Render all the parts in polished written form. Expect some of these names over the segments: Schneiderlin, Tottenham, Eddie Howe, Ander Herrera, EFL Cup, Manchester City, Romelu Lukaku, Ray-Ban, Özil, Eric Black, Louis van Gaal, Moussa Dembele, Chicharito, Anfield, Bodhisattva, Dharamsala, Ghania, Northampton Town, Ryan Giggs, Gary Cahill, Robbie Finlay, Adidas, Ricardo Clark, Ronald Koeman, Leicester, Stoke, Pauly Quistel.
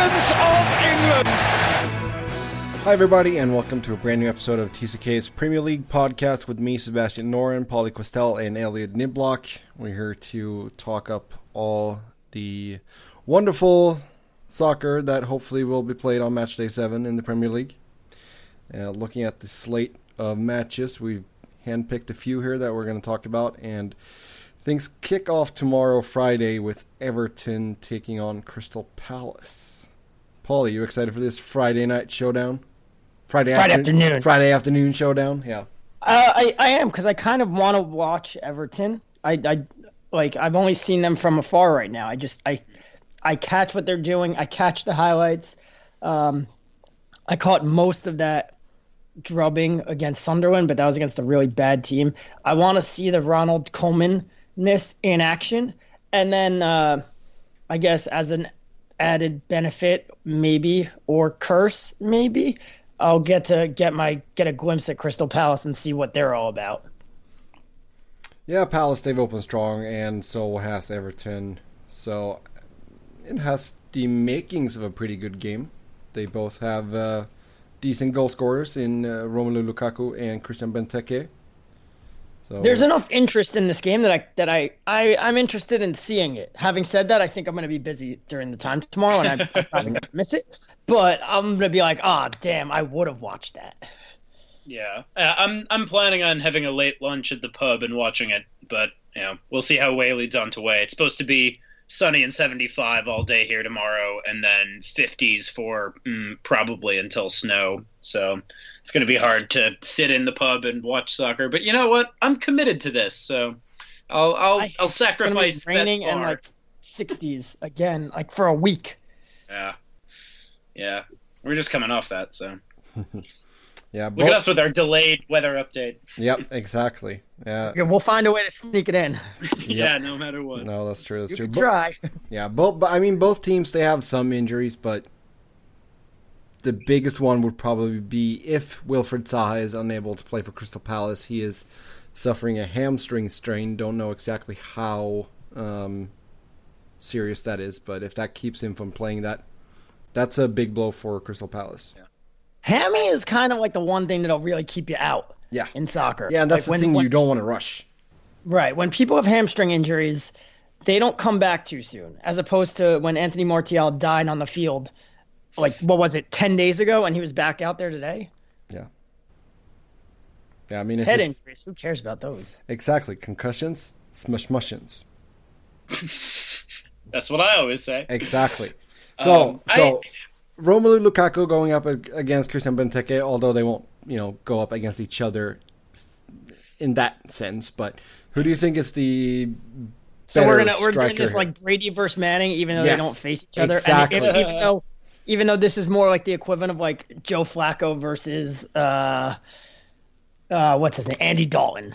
champions of England. Hi everybody, and welcome to a brand new episode of TCK's Premier League podcast with me, Sebastian Noren, Pauly Quistel, and Elliot Niblock. We're here to talk up all the wonderful soccer that hopefully will be played on match day 7 in the Premier League. Looking at the slate of matches, we've handpicked a few here that we're going to talk about, and things kick off tomorrow, Friday, with Everton taking on Crystal Palace. Paul, are you excited for this Friday night showdown? Friday afternoon showdown, yeah. I am, because I kind of want to watch Everton. I've only seen them from afar right now. I catch what they're doing. I catch the highlights. I caught most of that drubbing against Sunderland, but that was against a really bad team. I want to see the Ronald Koeman-ness in action. And then I guess as an added benefit, maybe, or curse, maybe, I'll get to get a glimpse at Crystal Palace and see what they're all about. Yeah, Palace, they've opened strong, and so has Everton. So it has the makings of a pretty good game. They both have decent goal scorers in Romelu Lukaku and Christian Benteke. So there's enough interest in this game that I'm interested in seeing it. Having said that, I think I'm going to be busy during the time tomorrow, and I'm probably going to miss it. But I'm going to be like, damn, I would have watched that. Yeah, I'm planning on having a late lunch at the pub and watching it, but you know, we'll see how way leads on to way. It's supposed to be sunny and 75 all day here tomorrow, and then 50s for probably until snow. So it's going to be hard to sit in the pub and watch soccer. But you know what? I'm committed to this, so I'll sacrifice. It's gonna be raining and like 60s again, like for a week. Yeah. We're just coming off that, so. Yeah, look at us with our delayed weather update. Yep, exactly. Yeah, we'll find a way to sneak it in. Yeah, no matter what. No, that's true. That's true. Try. Yeah, both teams, they have some injuries, but the biggest one would probably be if Wilfried Zaha is unable to play for Crystal Palace. He is suffering a hamstring strain. Don't know exactly how serious that is, but if that keeps him from playing, that's a big blow for Crystal Palace. Yeah. Hammy is kind of like the one thing that'll really keep you out in soccer. Yeah, and that's like the thing you don't want to rush. Right. When people have hamstring injuries, they don't come back too soon, as opposed to when Anthony Martial died on the field, like, what was it, 10 days ago, and he was back out there today? Yeah. Yeah, I mean, head injuries, who cares about those? Exactly. Concussions, smushmushins. That's what I always say. Exactly. So Romelu Lukaku going up against Christian Benteke, although they won't, go up against each other in that sense. But who do you think is the better striker? So we're doing this like Brady versus Manning, even though they don't face each other. Exactly. And even though this is more like the equivalent of like Joe Flacco versus what's his name, Andy Dalton.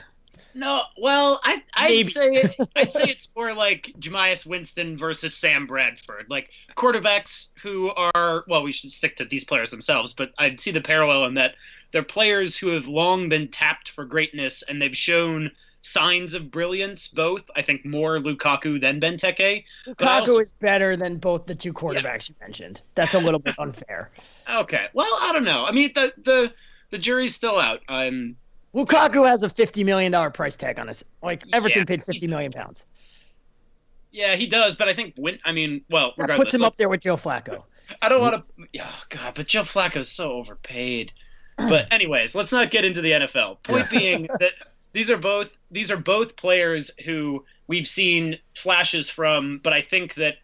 No, well, I'd say it's more like Jameis Winston versus Sam Bradford, like quarterbacks who are, well, we should stick to these players themselves, but I'd see the parallel in that they're players who have long been tapped for greatness, and they've shown signs of brilliance, both. I think more Lukaku than Benteke. Lukaku is better than both the two quarterbacks you mentioned. That's a little bit unfair. Okay, well, I don't know. I mean, the jury's still out. Lukaku has a $50 million price tag on us. Like, Everton paid £50 million. Yeah, he does, but I think regardless. That puts him up there with Joe Flacco. I don't want to... Oh, God, but Joe Flacco's so overpaid. But anyways, let's not get into the NFL. Point being that these are both players who we've seen flashes from, but I think that,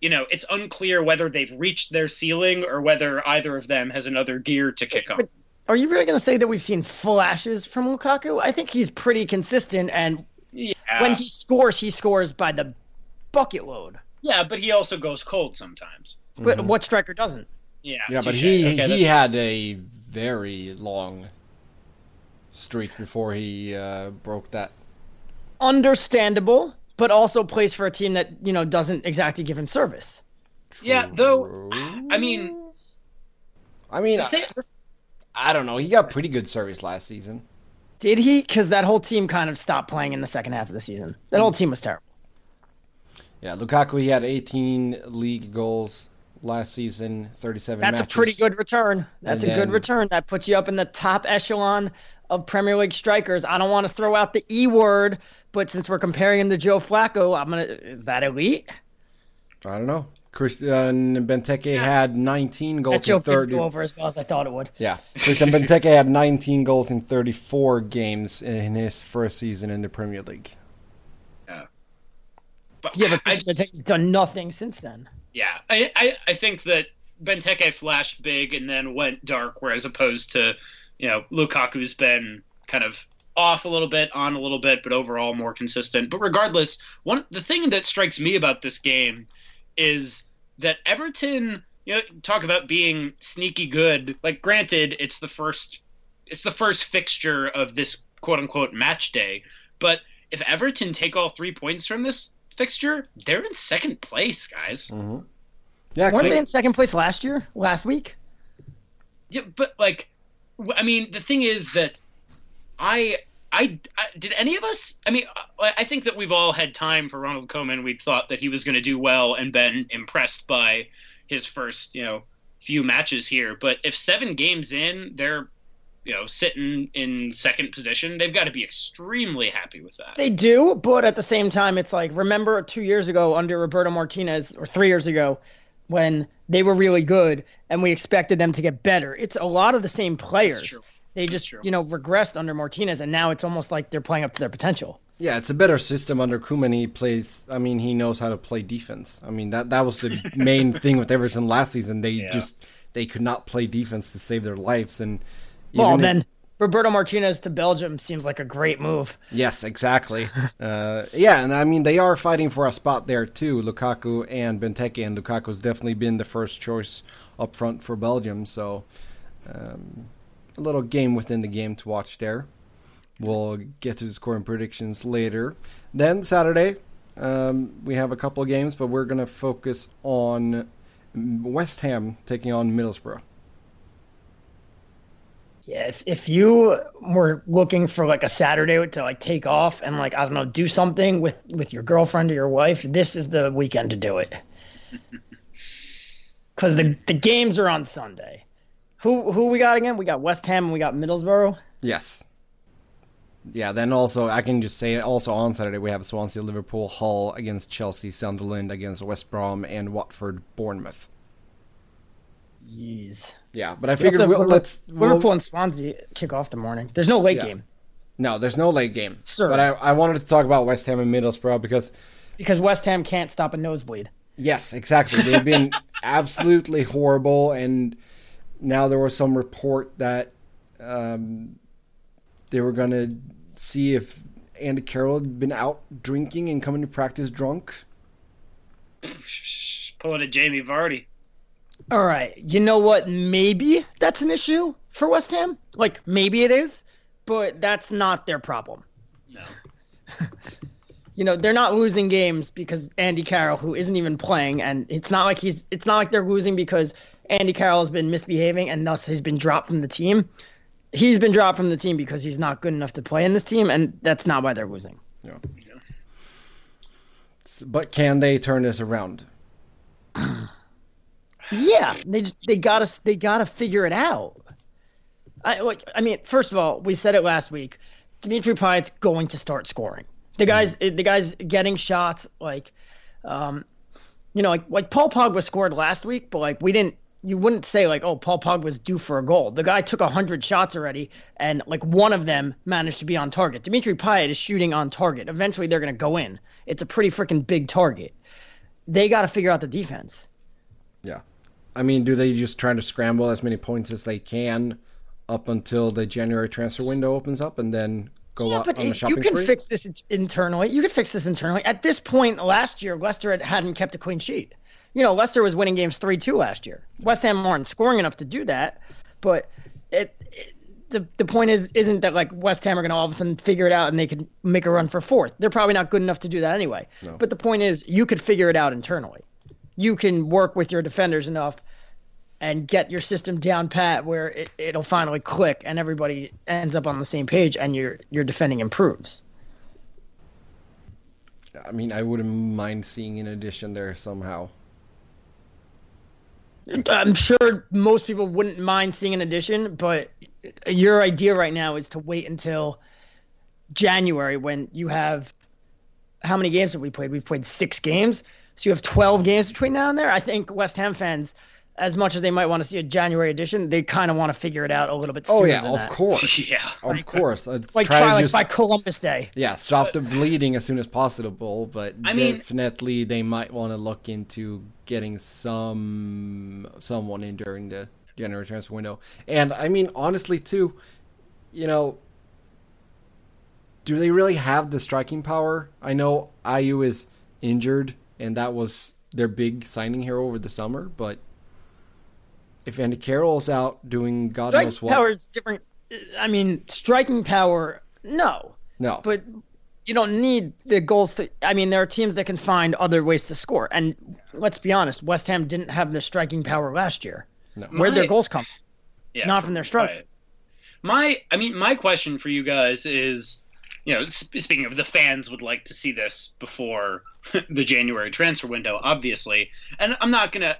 it's unclear whether they've reached their ceiling or whether either of them has another gear to kick on. Are you really going to say that we've seen flashes from Lukaku? I think he's pretty consistent, and when he scores by the bucket load. Yeah, but he also goes cold sometimes. Mm-hmm. But what striker doesn't? Yeah, but he had a very long streak before he broke that. Understandable, but also plays for a team that, doesn't exactly give him service. True. Yeah, though, I don't know. He got pretty good service last season. Did he? Because that whole team kind of stopped playing in the second half of the season. That whole team was terrible. Yeah, Lukaku, he had 18 league goals last season, 37 matches. That's a pretty good return. That's a good return. That puts you up in the top echelon of Premier League strikers. I don't want to throw out the E word, but since we're comparing him to Joe Flacco, is that elite? I don't know. Christian Benteke had 19 goals in 30. Didn't go over as well as I thought it would. Yeah. Christian Benteke had 19 goals in 34 games in his first season in the Premier League. But Benteke's done nothing since then. Yeah, I think that Benteke flashed big and then went dark, whereas opposed to, Lukaku's been kind of off a little bit, on a little bit, but overall more consistent. But regardless, the thing that strikes me about this game is that Everton, talk about being sneaky good. Like, granted, it's the first fixture of this quote unquote match day, but if Everton take all 3 points from this fixture, they're in second place, guys. Mm-hmm. Yeah, weren't they in second place last week? Yeah, but the thing is that I did any of us? I mean, I think that we've all had time for Ronald Koeman. We thought that he was going to do well and been impressed by his first, few matches here. But if 7 games in, they're sitting in second position, they've got to be extremely happy with that. They do, but at the same time, it's like, remember 2 years ago under Roberto Martinez, or 3 years ago, when they were really good and we expected them to get better. It's a lot of the same players. They just, regressed under Martinez, and now it's almost like they're playing up to their potential. Yeah, it's a better system under Koeman. He knows how to play defense. I mean, that was the main thing with Everton last season. They could not play defense to save their lives, and Roberto Martinez to Belgium seems like a great move. Yes, exactly. And they are fighting for a spot there too, Lukaku and Benteke, and Lukaku's definitely been the first choice up front for Belgium. So a little game within the game to watch there. We'll get to the scoring predictions later. Then Saturday, we have a couple of games, but we're going to focus on West Ham taking on Middlesbrough. Yeah, if you were looking for a Saturday to take off and do something with your girlfriend or your wife, this is the weekend to do it. Because the games are on Sunday. Who we got again? We got West Ham and we got Middlesbrough. Yes. Yeah. Then also I can just say also on Saturday we have Swansea, Liverpool, Hull against Chelsea, Sunderland against West Brom, and Watford, Bournemouth. Jeez. Yeah, but I figured Liverpool and Swansea kick off the morning. There's no late game. No, there's no late game. Sure. But I wanted to talk about West Ham and Middlesbrough because West Ham can't stop a nosebleed. Yes, exactly. They've been absolutely horrible, and now there was some report that they were going to see if Andy Carroll had been out drinking and coming to practice drunk. Pulling a Jamie Vardy. All right. You know what? Maybe that's an issue for West Ham. Maybe it is, but that's not their problem. No. They're not losing games because Andy Carroll, who isn't even playing, and it's not like they're losing because Andy Carroll has been misbehaving and thus has been dropped from the team. He's been dropped from the team because he's not good enough to play in this team, and that's not why they're losing. Yeah. But can they turn this around? Yeah, they gotta figure it out. First of all, we said it last week. Dimitri Payet's going to start scoring. The guy's getting shots. Paul Pogba scored last week, but you wouldn't say Paul Pogba's due for a goal. The guy took 100 shots already, and one of them managed to be on target. Dimitri Payet is shooting on target. Eventually, they're gonna go in. It's a pretty freaking big target. They gotta figure out the defense. Yeah. Do they just try to scramble as many points as they can up until the January transfer window opens up and then go out on a shopping spree? You can fix this internally. At this point, last year, Leicester hadn't kept a clean sheet. Leicester was winning games 3-2 last year. West Ham weren't scoring enough to do that, but the point isn't that West Ham are going to all of a sudden figure it out and they could make a run for fourth. They're probably not good enough to do that anyway. No. But the point is, you could figure it out internally. You can work with your defenders enough and get your system down pat where it'll finally click and everybody ends up on the same page and your defending improves. I wouldn't mind seeing an addition there somehow. I'm sure most people wouldn't mind seeing an addition, but your idea right now is to wait until January when you have – how many games have we played? We've played 6 games. So you have 12 games between now and there. I think West Ham fans, as much as they might want to see a January edition, they kind of want to figure it out a little bit sooner. Oh, yeah, of course. Yeah. Of course. Like, try like by Columbus Day. Yeah, stop the bleeding as soon as possible. But I mean, definitely they might want to look into getting someone in during the January transfer window. And, I mean, honestly, too, you know, do they really have the striking power? I know IU is injured, and that was their big signing here over the summer. But if Andy Carroll's out doing God knows what, striking power is different. I mean, striking power, no. But you don't need the goals to. I mean, there are teams that can find other ways to score. And let's be honest, West Ham didn't have the striking power last year. No. Where'd their goals come? Yeah, not from their strike. Right. My question for you guys is, you know, speaking of the fans would like to see this before the January transfer window, obviously. And I'm not going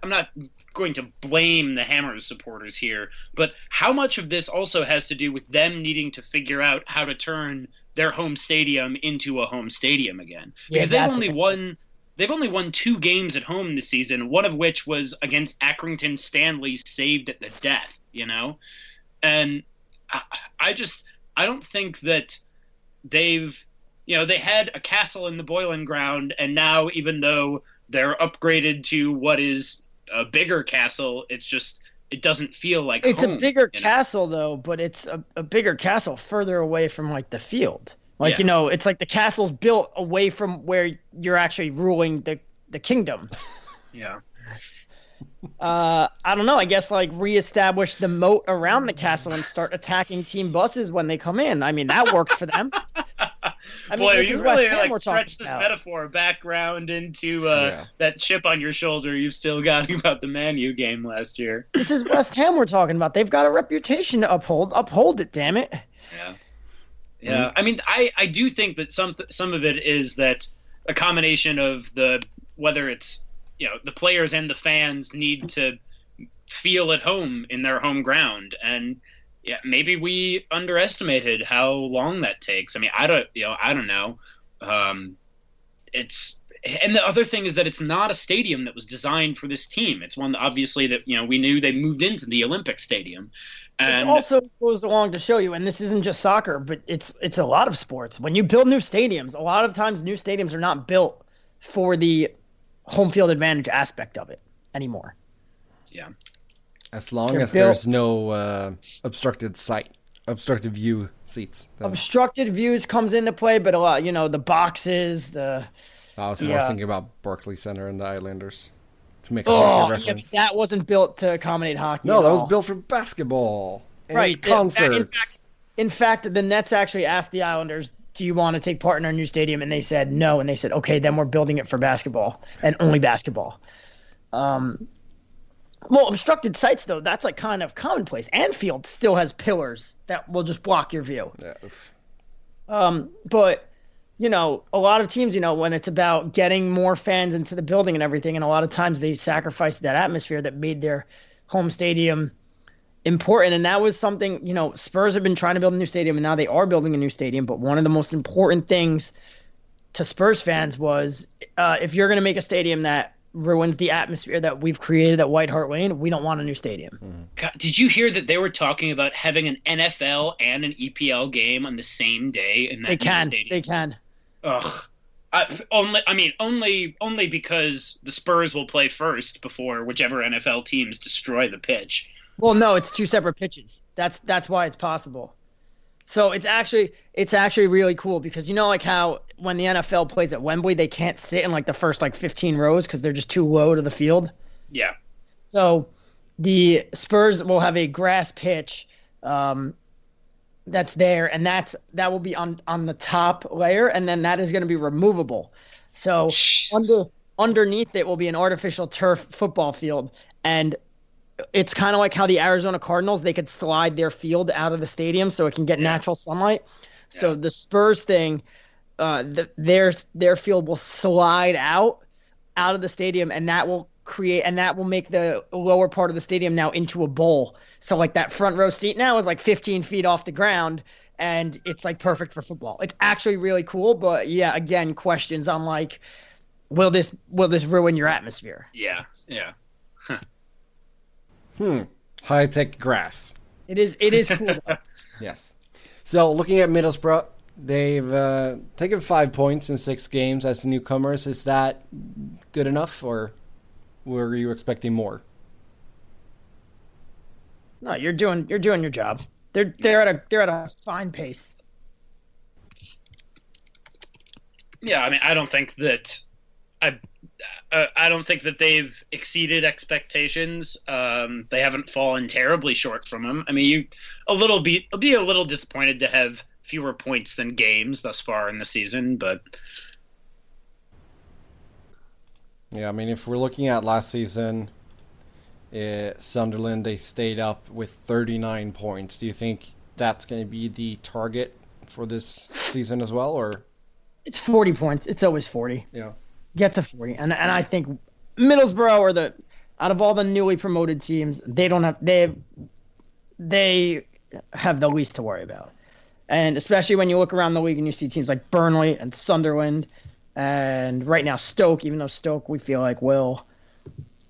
to blame the Hammers supporters here, but how much of this also has to do with them needing to figure out how to turn their home stadium into a home stadium again? Because they've only won 2 games at home this season, one of which was against Accrington Stanley, saved at the death, you know? And I don't think that they've, you know, they had a castle in the boiling ground, and now even though they're upgraded to what is a bigger castle, it's just, it doesn't feel like it's home, a bigger castle though, but it's a bigger castle further away from like the field. Like, you know, it's like the castle's built away from where you're actually ruling the kingdom. Yeah. I don't know. I guess like reestablish the moat around the castle and start attacking team buses when they come in. I mean, that worked for them. I mean, boy, you really like stretch this metaphor background into that chip on your shoulder you've still got about the Man U game last year. This is West Ham we're talking about. They've got a reputation to uphold. Uphold it, damn it. Yeah. Yeah. I mean, I do think that some of it is that a combination of the, whether it's, you know, the players and the fans need to feel at home in their home ground. And yeah, maybe we underestimated how long that takes. I mean, I don't know. And the other thing is that it's not a stadium that was designed for this team. It's one that obviously that, you know, we knew they moved into the Olympic Stadium. It also goes along to show you, and this isn't just soccer, but it's a lot of sports. When you build new stadiums, a lot of times new stadiums are not built for the home field advantage aspect of it anymore. Yeah. As long as there's no obstructed view seats. Though. Obstructed views comes into play, but a lot, you know, the boxes, the... I was more thinking about Barclays Center and the Islanders to make a hockey reference. Yeah, that wasn't built to accommodate hockey. No, that was built for basketball and concerts. In fact, the Nets actually asked the Islanders, do you want to take part in our new stadium? And they said no. And they said, okay, then we're building it for basketball and only basketball. Well, obstructed sites, though, that's like kind of commonplace. Anfield still has pillars that will just block your view. Yeah. But, you know, a lot of teams, you know, when it's about getting more fans into the building and everything, and a lot of times they sacrifice that atmosphere that made their home stadium important. And that was something, you know, Spurs have been trying to build a new stadium, and now they are building a new stadium. But one of the most important things to Spurs fans was if you're going to make a stadium that ruins the atmosphere that we've created at White Hart Lane, we don't want a new stadium. God, did you hear that they were talking about having an NFL and an EPL game on the same day in that stadium? They can. Ugh. Only because the Spurs will play first before whichever NFL teams destroy the pitch. Well, no, it's 2 separate pitches. That's why it's possible. So it's actually really cool because, you know, like how when the NFL plays at Wembley, they can't sit in like the first like 15 rows because they're just too low to the field. Yeah. So the Spurs will have a grass pitch that's there, and that will be on the top layer, and then that is going to be removable. So underneath it will be an artificial turf football field, and it's kind of like how the Arizona Cardinals, they could slide their field out of the stadium so it can get natural sunlight. Yeah. So the Spurs thing, their field will slide out of the stadium, and that will create, and that will make the lower part of the stadium now into a bowl. So like that front row seat now is like 15 feet off the ground, and it's like perfect for football. It's actually really cool, but yeah, again, questions on like, will this ruin your atmosphere? Yeah, yeah. Huh. High tech grass. It is cool. Yes. So looking at Middlesbrough, they've taken 5 points in 6 games as newcomers. Is that good enough, or were you expecting more? No, you're doing your job. They're at a fine pace. Yeah, I mean, I don't think that they've exceeded expectations. They haven't fallen terribly short from them. I mean, you'll be a little disappointed to have fewer points than games thus far in the season, but yeah, I mean, if we're looking at last season, Sunderland, they stayed up with 39 points. Do you think that's going to be the target for this season as well, or it's 40 points? It's always 40. Yeah. Get to 40, and I think Middlesbrough are the, out of all the newly promoted teams, they have the least to worry about, and especially when you look around the league and you see teams like Burnley and Sunderland, and right now Stoke. Even though Stoke, we feel like will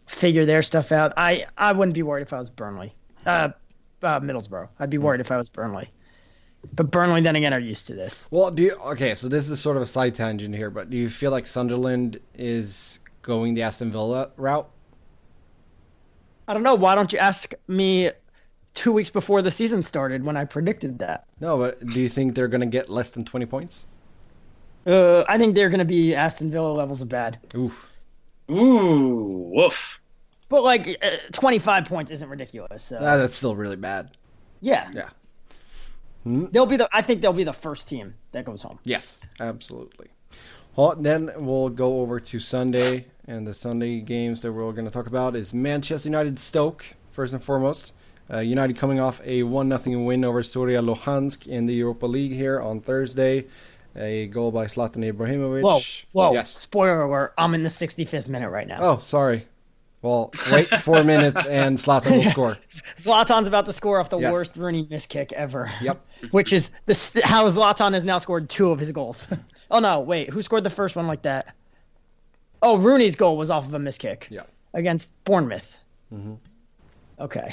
figure their stuff out. I wouldn't be worried if I was Burnley, Middlesbrough. I'd be worried if I was Burnley. But Burnley, then again, are used to this. Well, okay, so this is sort of a side tangent here, but do you feel like Sunderland is going the Aston Villa route? I don't know. Why don't you ask me 2 weeks before the season started when I predicted that? No, but do you think they're going to get less than 20 points? I think they're going to be Aston Villa levels of bad. Oof. Ooh, woof. But, 25 points isn't ridiculous. So. That's still really bad. Yeah. Yeah. I think they'll be the first team that goes home. Yes, absolutely. Well, then we'll go over to Sunday, and the Sunday games that we're going to talk about is Manchester United Stoke, first and foremost. United coming off a 1-0 win over Zorya Luhansk in the Europa League here on Thursday. A goal by Zlatan Ibrahimovic. Whoa, yes. Spoiler alert, I'm in the 65th minute right now. Oh, sorry. Well, wait 4 minutes and Zlatan will score. Zlatan's about to score off the worst Rooney miss kick ever. Yep. Which is how Zlatan has now scored 2 of his goals. Oh, no, wait. Who scored the first one like that? Oh, Rooney's goal was off of a miss kick. Yeah. Against Bournemouth. Mm-hmm. Okay.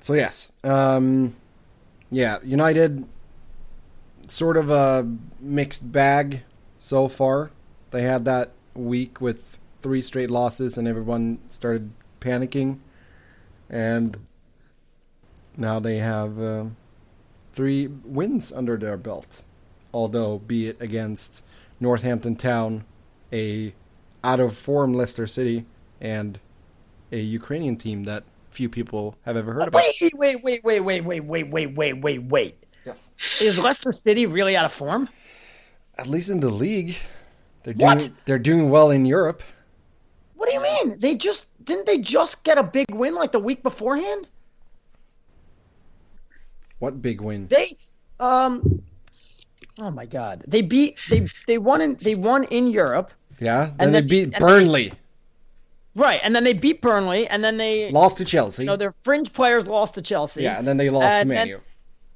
So, yes. United, sort of a mixed bag so far. They had that week with 3 straight losses, and everyone started panicking. And now they have 3 wins under their belt. Although, be it against Northampton Town, a out-of-form Leicester City, and a Ukrainian team that few people have ever heard about. Wait. Yes. Is Leicester City really out of form? At least in the league. They're doing well in Europe. What do you mean? Didn't they just get a big win like the week beforehand? What big win? They won in Europe. Yeah, and they beat Burnley. And then they beat Burnley, and then they lost to Chelsea. No, their fringe players lost to Chelsea. Yeah, and then they lost to Man U.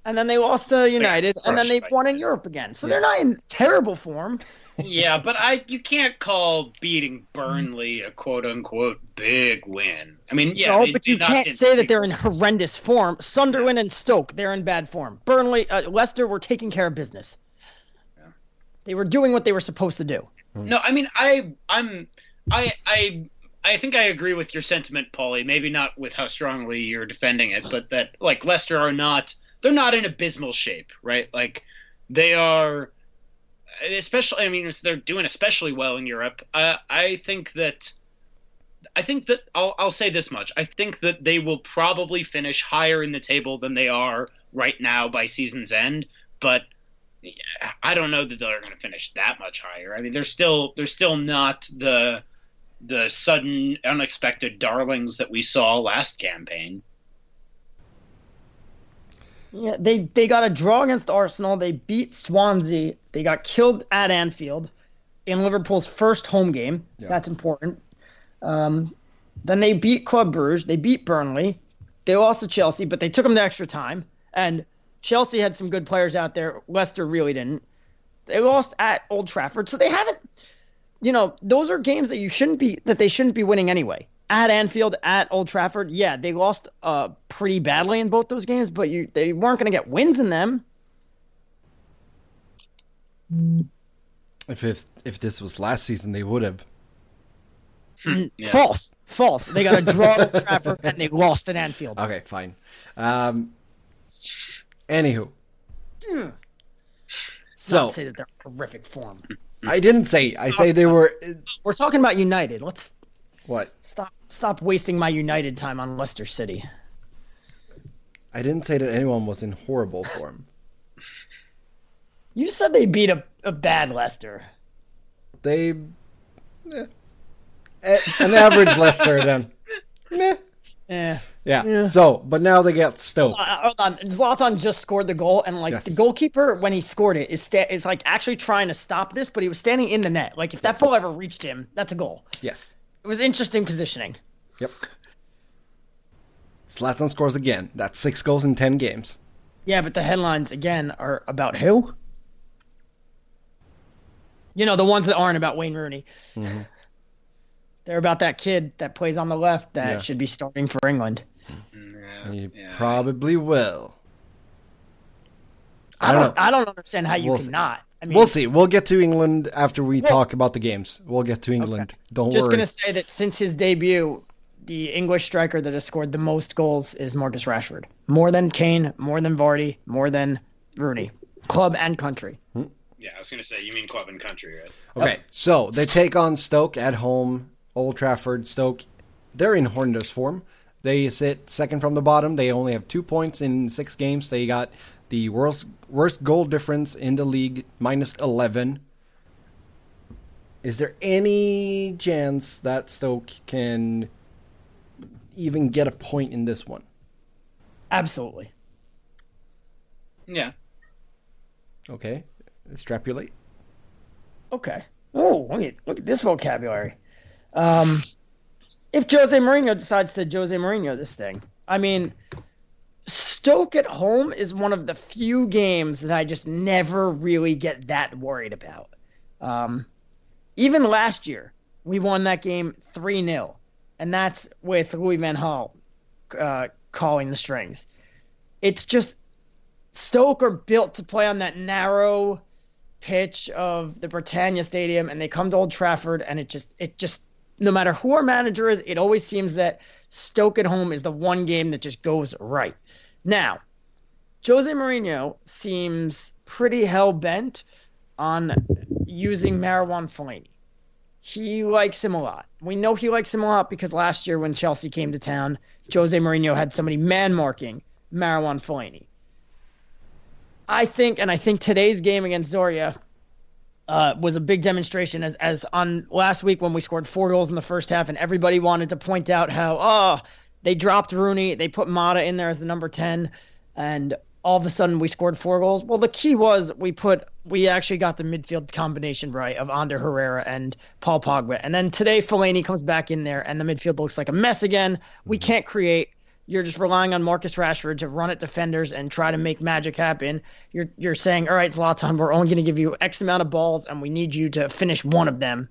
And then they lost to United, and then they won in Europe again. So they're not in terrible form. Yeah, but you can't call beating Burnley a quote-unquote big win. I mean, yeah. No, but you can't say that they're in horrendous form. Sunderland and Stoke, they're in bad form. Burnley, Leicester were taking care of business. Yeah. They were doing what they were supposed to do. No, I mean, I think I agree with your sentiment, Paulie. Maybe not with how strongly you're defending it, but that, Leicester are not... They're not in abysmal shape, right? They are, especially. I mean, they're doing especially well in Europe. I think that I'll say this much. I think that they will probably finish higher in the table than they are right now by season's end. But I don't know that they're going to finish that much higher. I mean, they're still not the sudden, unexpected darlings that we saw last campaign. Yeah, they got a draw against Arsenal. They beat Swansea. They got killed at Anfield. in Liverpool's first home game. Yeah. That's important. Then they beat Club Brugge. They beat Burnley. They lost to Chelsea, but they took them to extra time. And Chelsea had some good players out there. Leicester really didn't. They lost at Old Trafford. So they haven't, you know, those are games that you shouldn't be, that they shouldn't be winning anyway. At Anfield, at Old Trafford, yeah, they lost pretty badly in both those games, but they weren't going to get wins in them. If this was last season, they would have. Yeah. False. They got a draw at Old Trafford and they lost at Anfield. Okay, fine. Anywho. So say that they're horrific form. I didn't say. I say they were. We're talking about United. Let's. What? Stop wasting my United time on Leicester City. I didn't say that anyone was in horrible form. You said they beat a bad Leicester. They, an average Leicester then. Meh. Yeah. Yeah. So, but now they got Stoke. Hold on. Zlatan just scored the goal, and like the goalkeeper, when he scored it, is like actually trying to stop this, but he was standing in the net. Like if that ball ever reached him, that's a goal. Yes. It was interesting positioning. Yep. Zlatan scores again. That's 6 goals in 10 games. Yeah, but the headlines again are about who? You know, the ones that aren't about Wayne Rooney. Mm-hmm. They're about that kid that plays on the left that should be starting for England. He probably will. I don't understand how you cannot. I mean, we'll see. We'll get to England after we talk about the games. We'll get to England. Okay. Don't worry. Just going to say that since his debut, the English striker that has scored the most goals is Marcus Rashford. More than Kane, more than Vardy, more than Rooney. Club and country. Yeah, I was going to say, you mean club and country, right? Okay, so they take on Stoke at home. Old Trafford, Stoke, they're in horrendous form. They sit second from the bottom. They only have 2 points in 6 games. They got the worst goal difference in the league, minus 11. Is there any chance that Stoke can even get a point in this one? Absolutely. Yeah. Okay. Extrapolate. Okay. Oh, look at this vocabulary. If Jose Mourinho decides to Jose Mourinho this thing, I mean, Stoke at home is one of the few games that I just never really get that worried about. Even last year, we won that game 3-0, and that's with Louis van Gaal calling the strings. It's just Stoke are built to play on that narrow pitch of the Britannia Stadium, and they come to Old Trafford, and it just no matter who our manager is, it always seems that Stoke at home is the one game that just goes right. Now, Jose Mourinho seems pretty hell-bent on using Marouane Fellaini. He likes him a lot. We know he likes him a lot because last year when Chelsea came to town, Jose Mourinho had somebody man-marking Marouane Fellaini. I think today's game against Zorya was a big demonstration as on last week when we scored 4 goals in the first half and everybody wanted to point out how, they dropped Rooney. They put Mata in there as the number 10 and all of a sudden we scored 4 goals. Well, the key was we actually got the midfield combination right of Ander Herrera and Paul Pogba. And then today Fellaini comes back in there and the midfield looks like a mess again. We can't create. You're just relying on Marcus Rashford to run at defenders and try to make magic happen. You're saying, all right, Zlatan, we're only going to give you X amount of balls, and we need you to finish one of them.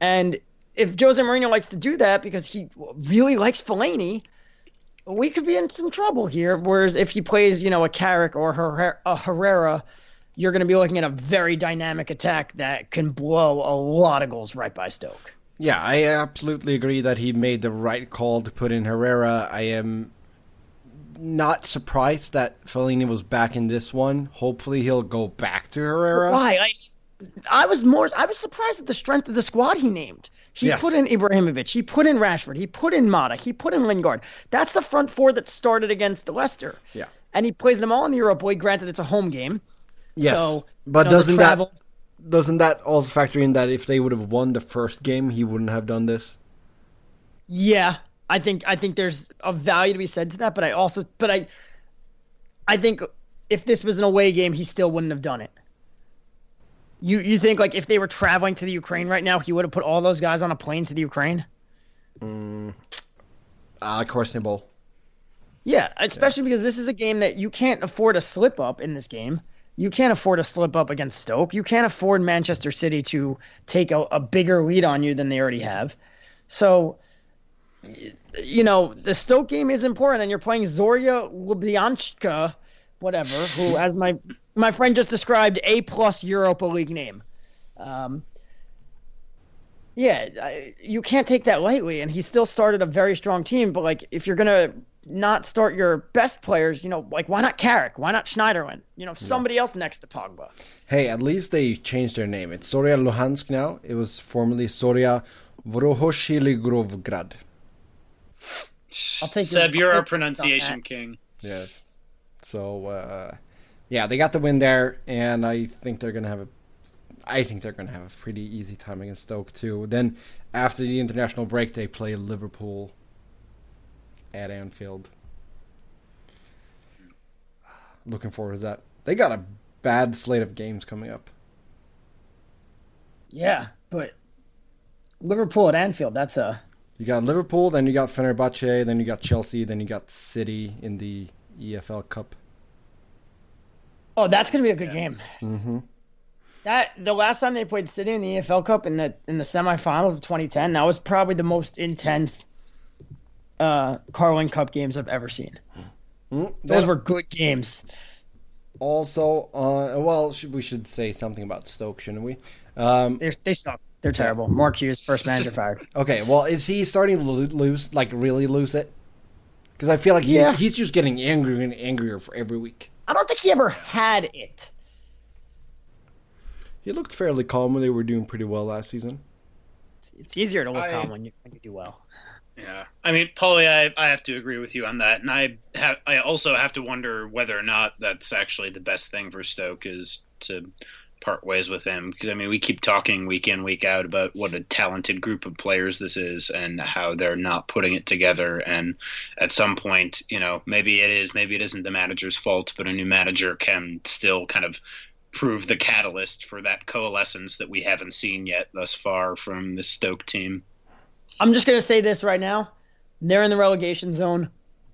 And if Jose Mourinho likes to do that because he really likes Fellaini, we could be in some trouble here. Whereas if he plays, a Carrick or a Herrera, you're going to be looking at a very dynamic attack that can blow a lot of goals right by Stoke. Yeah, I absolutely agree that he made the right call to put in Herrera. I am not surprised that Fellaini was back in this one. Hopefully he'll go back to Herrera. Why? I was surprised at the strength of the squad he named. He put in Ibrahimovic. He put in Rashford. He put in Mata. He put in Lingard. That's the front four that started against Leicester. Yeah. And he plays them all in the Europa League. Granted, it's a home game. Yes, so, but doesn't that also factor in that if they would have won the first game, he wouldn't have done this? Yeah, I think there's a value to be said to that, but I think if this was an away game, he still wouldn't have done it. You think, like, if they were traveling to the Ukraine right now, he would have put all those guys on a plane to the Ukraine? Questionable. Yeah, especially because this is a game that you can't afford a slip-up in this game. You can't afford a slip-up against Stoke. You can't afford Manchester City to take a bigger lead on you than they already have. So, you know, the Stoke game is important, and you're playing Zorya Luhansk, whatever, who, as my friend just described, A+ Europa League name. You can't take that lightly, and he still started a very strong team, but, like, if you're going to not start your best players, you know, like, why not Carrick? Why not Schneiderlin? You know, somebody else next to Pogba. Hey, at least they changed their name. It's Zorya Luhansk now. It was formerly Zorya Vrohoshiligrovgrad. Seb, you're our pronunciation king. Yes. So, they got the win there, and I think they're gonna have a pretty easy time against Stoke too. Then, after the international break, they play Liverpool at Anfield. Looking forward to that. They got a bad slate of games coming up. Yeah, but Liverpool at Anfield, that's a... You got Liverpool, then you got Fenerbahce, then you got Chelsea, then you got City in the EFL Cup. Oh, that's going to be a good game. Mm-hmm. The last time they played City in the EFL Cup in the semifinals of 2010, that was probably the most intense Carling Cup games I've ever seen. Those were good games. Also, we should say something about Stoke, shouldn't we? They suck. They're terrible. Mark Hughes, first manager fired. Okay, well, is he starting to lose, like really lose it? Because I feel like he's just getting angrier and angrier for every week. I don't think he ever had it. He looked fairly calm when they were doing pretty well last season. It's easier to look calm when you do well. Yeah, I mean, Pauly, I have to agree with you on that, and I also have to wonder whether or not that's actually the best thing for Stoke is to part ways with him, because I mean, we keep talking week in, week out about what a talented group of players this is and how they're not putting it together, and at some point, you know, maybe it is, maybe it isn't the manager's fault, but a new manager can still kind of prove the catalyst for that coalescence that we haven't seen yet thus far from the Stoke team. I'm just going to say this right now. They're in the relegation zone.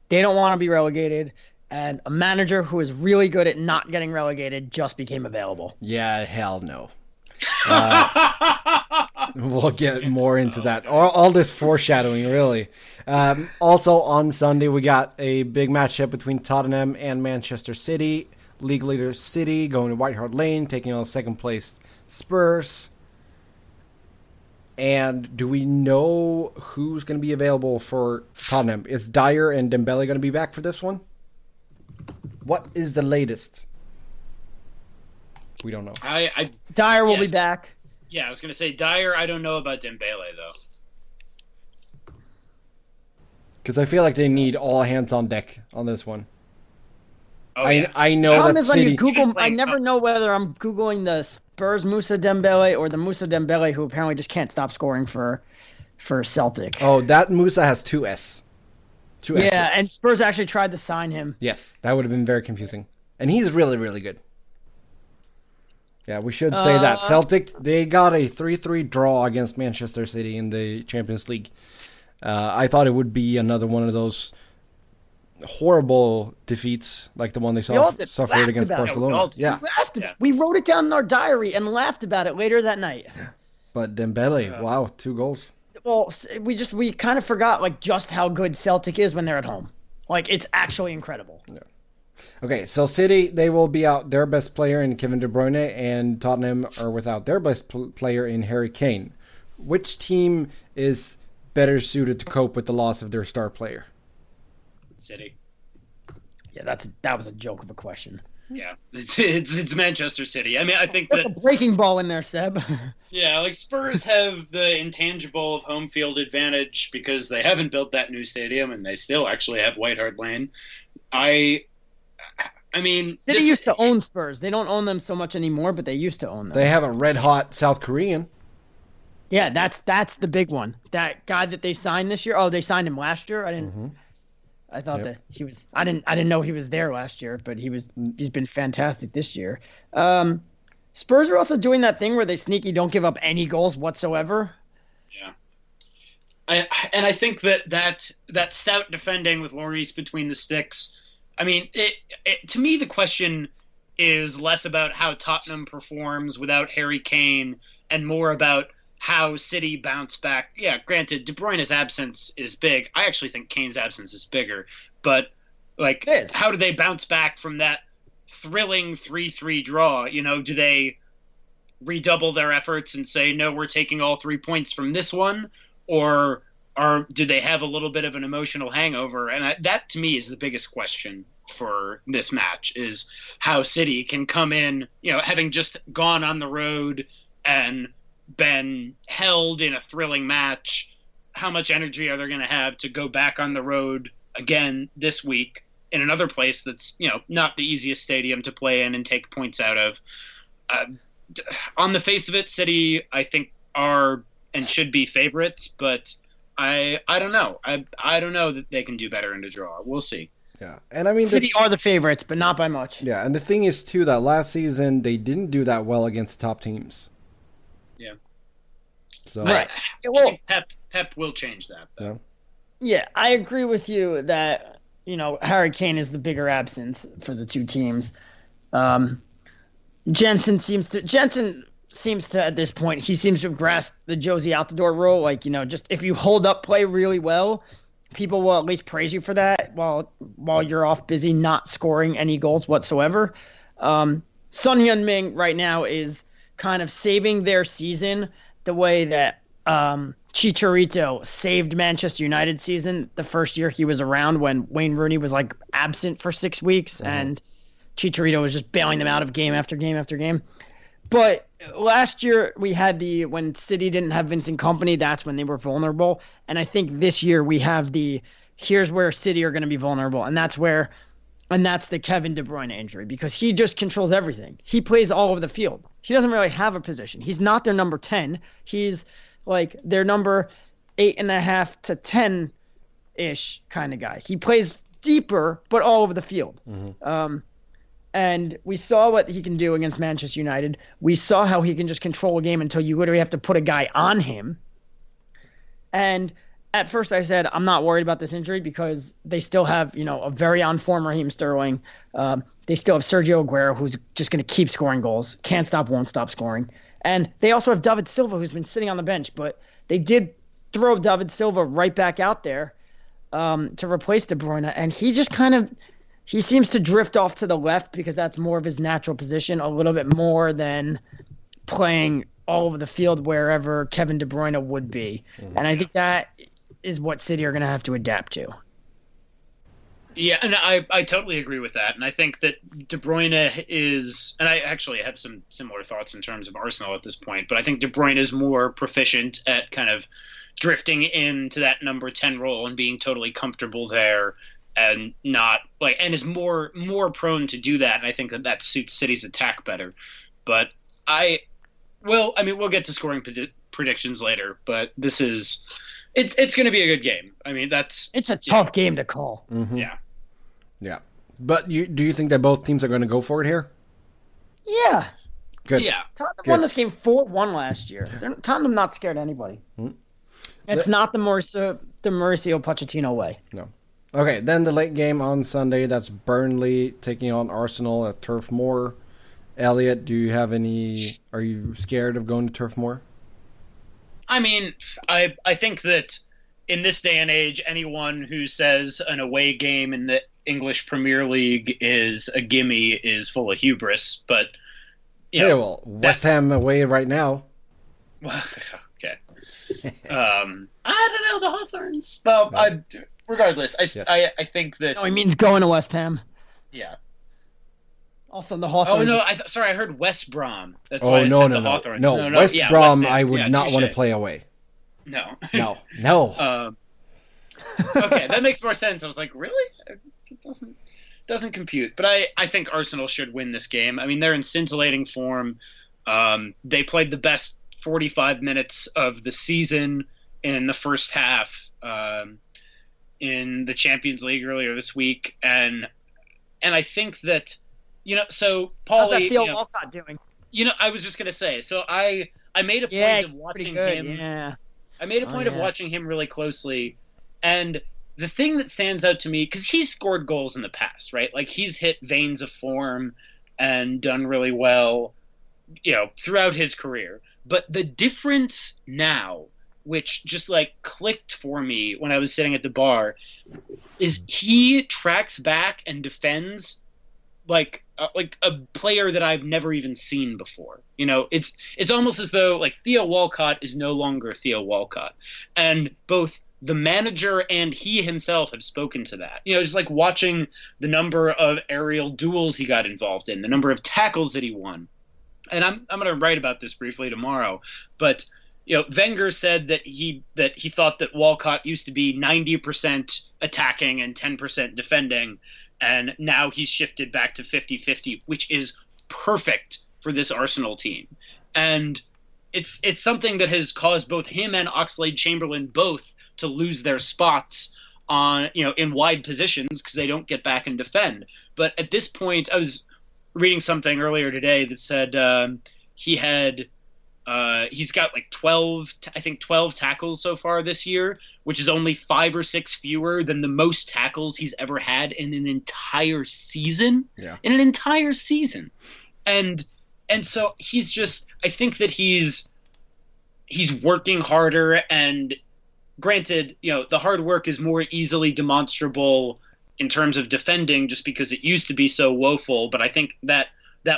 They don't want to be relegated. And a manager who is really good at not getting relegated just became available. Yeah, hell no. We'll get more into that. All this foreshadowing, really. Also, on Sunday, we got a big matchup between Tottenham and Manchester City. League leader City going to White Hart Lane, taking on second place Spurs. And do we know who's going to be available for Tottenham? Is Dyer and Dembele going to be back for this one? What is the latest? We don't know. Dyer will be back. Yeah, I was going to say Dyer. I don't know about Dembele, though. Because I feel like they need all hands on deck on this one. Oh, I know. The problem is when you Google, I never know whether I'm Googling the Spurs Moussa Dembele or the Moussa Dembele who apparently just can't stop scoring for Celtic. Oh, that Moussa has two S. Two S's. Yeah, and Spurs actually tried to sign him. Yes, that would have been very confusing. And he's really, really good. Yeah, we should say that. Celtic, they got a 3-3 draw against Manchester City in the Champions League. I thought it would be another one of those horrible defeats like the one they suffered against Barcelona. We wrote it down in our diary and laughed about it later that night. But Dembele, wow, 2 goals. Well, we kind of forgot like just how good Celtic is when they're at home. Like, it's actually incredible. Yeah. Okay, so City, they will be out their best player in Kevin De Bruyne, and Tottenham are without their best player in Harry Kane. Which team is better suited to cope with the loss of their star player? City. Yeah, that was a joke of a question. Yeah, it's Manchester City. I mean, I think that's a breaking ball in there, Seb. Yeah, like Spurs have the intangible of home field advantage because they haven't built that new stadium and they still actually have White Hart Lane. I mean, City used to own Spurs. They don't own them so much anymore, but they used to own them. They have a red hot South Korean. Yeah, that's the big one. That guy that they signed this year. Oh, they signed him last year. I thought that he was. I didn't know he was there last year, but he's been fantastic this year. Spurs are also doing that thing where they sneaky don't give up any goals whatsoever. Yeah. I think that stout defending with Lloris between the sticks, I mean, it to me the question is less about how Tottenham performs without Harry Kane and more about how City bounce back. Yeah, granted, De Bruyne's absence is big. I actually think Kane's absence is bigger. But, like, how do they bounce back from that thrilling 3-3 draw? You know, do they redouble their efforts and say, no, we're taking all 3 points from this one? Or do they have a little bit of an emotional hangover? And that, to me, is the biggest question for this match, is how City can come in, you know, having just gone on the road and been held in a thrilling match. How much energy are they going to have to go back on the road again this week in another place that's, you know, not the easiest stadium to play in and take points out of? On the face of it, City, I think, are and should be favorites, but I don't know. I don't know that they can do better in the draw. We'll see. Yeah, and I mean, City are the favorites, but not by much. Yeah, and the thing is, too, that last season, they didn't do that well against the top teams. Yeah. So Pep will change that, though. Yeah, I agree with you that, you know, Harry Kane is the bigger absence for the two teams. Jensen seems to, at this point, he seems to have grasped the Josie Altidore role. Like, you know, just if you hold up play really well, people will at least praise you for that while you're off busy not scoring any goals whatsoever. Son Heung-min right now is kind of saving their season the way that Chicharito saved Manchester United season the first year he was around when Wayne Rooney was, like, absent for 6 weeks, and Chicharito was just bailing them out of game after game after game. But last year we had when City didn't have Vincent Kompany, that's when they were vulnerable. And I think this year we have here's where City are going to be vulnerable. And that's the Kevin De Bruyne injury, because he just controls everything. He plays all over the field. He doesn't really have a position. He's not their number 10. He's like their number 8.5 to 10-ish kind of guy. He plays deeper, but all over the field. Mm-hmm. And we saw what he can do against Manchester United. We saw how he can just control a game until you literally have to put a guy on him. And at first I said, I'm not worried about this injury because they still have, you know, a very on-form Raheem Sterling. They still have Sergio Aguero, who's just going to keep scoring goals. Can't stop, won't stop scoring. And they also have David Silva, who's been sitting on the bench. But they did throw David Silva right back out there to replace De Bruyne. And he just kind of... He seems to drift off to the left because that's more of his natural position, a little bit more than playing all over the field wherever Kevin De Bruyne would be. Mm-hmm. And I think that is what City are going to have to adapt to. Yeah, and I totally agree with that. And I think that De Bruyne is – and I actually have some similar thoughts in terms of Arsenal at this point, but I think De Bruyne is more proficient at kind of drifting into that number 10 role and being totally comfortable there. And not like, and is more prone to do that, and I think that suits City's attack better. But we'll get to scoring predictions later. But this is, it's going to be a good game. I mean, it's a tough game to call. Mm-hmm. Yeah. But do you think that both teams are going to go for it here? Yeah. Good. Yeah. Tottenham won this game 4-1 last year. Tottenham not scared anybody. Mm-hmm. It's not the Mauricio Pochettino way. No. Okay, then the late game on Sunday, that's Burnley taking on Arsenal at Turf Moor. Elliot, are you scared of going to Turf Moor? I mean, I think that in this day and age, anyone who says an away game in the English Premier League is a gimme is full of hubris, but... West Ham away right now. Okay. I don't know, the Hawthorns. Well, no. Regardless, I think that... No, he means going to West Ham. Yeah. Also, the Hawthorns... Oh, no, sorry, I heard West Brom. That's why I said the Hawthorns. No, West Brom, I would not want to play away. No. No. Okay, that makes more sense. I was like, really? It doesn't compute. But I think Arsenal should win this game. I mean, they're in scintillating form. They played the best 45 minutes of the season in the first half. In the Champions League earlier this week, and I think that, so Paulie, how's that Theo Walcott doing? You know, I was just going to say, so I made a point of watching him. Yeah. I made a point of watching him really closely. And the thing that stands out to me, because he's scored goals in the past, right? Like, he's hit veins of form and done really well, you know, throughout his career. But the difference now, which just, like, clicked for me when I was sitting at the bar, is he tracks back and defends like a player that I've never even seen before. You know, it's almost as though, like, Theo Walcott is no longer Theo Walcott. And both the manager and he himself have spoken to that. You know, just like watching the number of aerial duels he got involved in, the number of tackles that he won. And I'm going to write about this briefly tomorrow, but you know, Wenger said that he thought that Walcott used to be 90% attacking and 10% defending, and now he's shifted back to 50-50, which is perfect for this Arsenal team. And it's something that has caused both him and Oxlade-Chamberlain both to lose their spots on, you know, in wide positions because they don't get back and defend. But at this point, I was reading something earlier today that said he's got like 12 tackles so far this year, which is only 5 or 6 fewer than the most tackles he's ever had in an entire season. Yeah. In an entire season. And so he's just, I think that he's working harder, and granted, you know, the hard work is more easily demonstrable in terms of defending just because it used to be so woeful. But I think that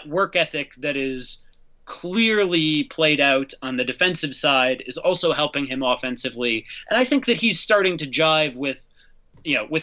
work ethic that is clearly played out on the defensive side is also helping him offensively. And I think that he's starting to jive with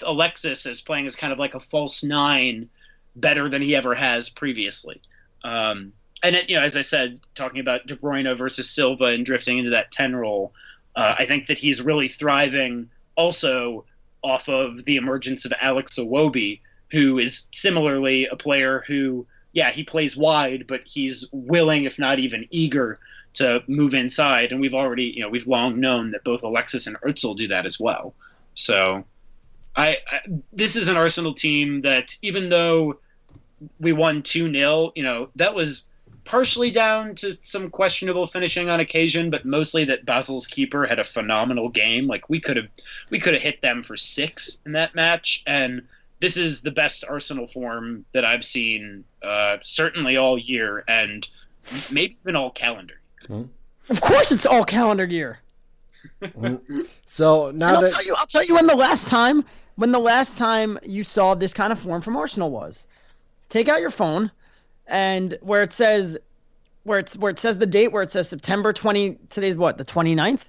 Alexis as playing as kind of like a false 9 better than he ever has previously. And it, you know, as I said, talking about De Bruyne versus Silva and drifting into that 10 role, I think that he's really thriving also off of the emergence of Alex Iwobi, who is similarly a player who, yeah, he plays wide, but he's willing, if not even eager, to move inside. And we've already, you know, we've long known that both Alexis and Özil do that as well. So this is an Arsenal team that, even though we won 2-0, you know, that was partially down to some questionable finishing on occasion, but mostly that Basil's keeper had a phenomenal game. Like, we could have hit them for 6 in that match, and this is the best Arsenal form that I've seen, certainly all year, and maybe even all calendar. Of course, it's all calendar year. So now I'll tell you when the last time you saw this kind of form from Arsenal was. Take out your phone, and where it says the date, where it says September 20. Today's what, the 29th?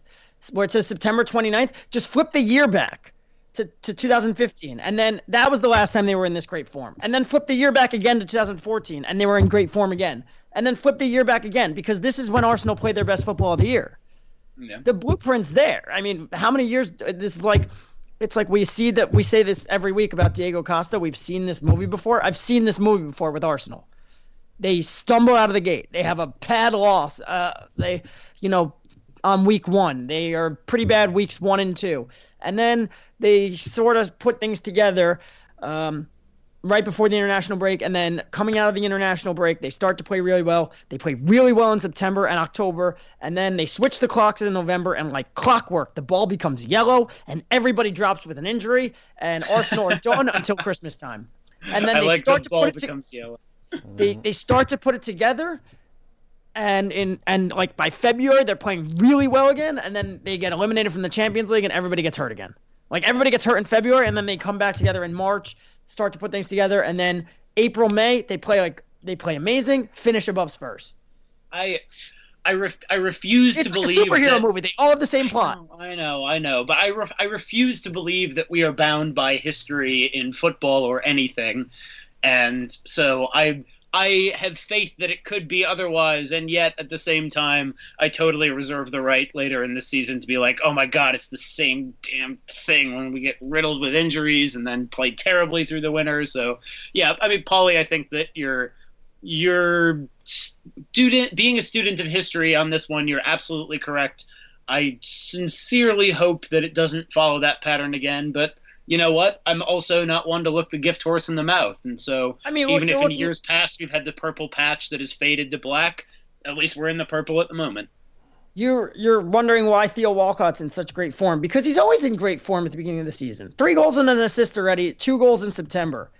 Where it says September 29th, just flip the year back to 2015, and then that was the last time they were in this great form. And then flip the year back again to 2014, and they were in great form again. And then flip the year back again, because this is when Arsenal played their best football of the year. Yeah. The blueprint's there. I mean, how many years? This is like, it's like we say this every week about Diego Costa. We've seen this movie before. I've seen this movie before with Arsenal. They stumble out of the gate. They have a bad loss. They, you know, on week 1, they are pretty bad weeks 1 and 2. And then they sort of put things together right before the international break. And then coming out of the international break, they start to play really well. They play really well in September and October. And then they switch the clocks in November. And like clockwork, the ball becomes yellow and everybody drops with an injury. And Arsenal are done until Christmas time. And then they start to put it together. And like by February, they're playing really well again, and then they get eliminated from the Champions League, and everybody gets hurt again. Like, everybody gets hurt in February, and then they come back together in March, start to put things together, and then April, May, they play amazing, finish above Spurs. I refuse to believe it's a superhero movie. They all have the same plot. I know, but I refuse to believe that we are bound by history in football or anything, and so I have faith that it could be otherwise, and yet at the same time, I totally reserve the right later in the season to be like, oh my God, it's the same damn thing when we get riddled with injuries and then play terribly through the winter. So, yeah, I mean, Pauly, I think that your student, being a student of history on this one, you're absolutely correct. I sincerely hope that it doesn't follow that pattern again, but you know what? I'm also not one to look the gift horse in the mouth. And so even if in years past we've had the purple patch that has faded to black, at least we're in the purple at the moment. You're wondering why Theo Walcott's in such great form, because he's always in great form at the beginning of the season. 3 goals and an assist already, 2 goals in September.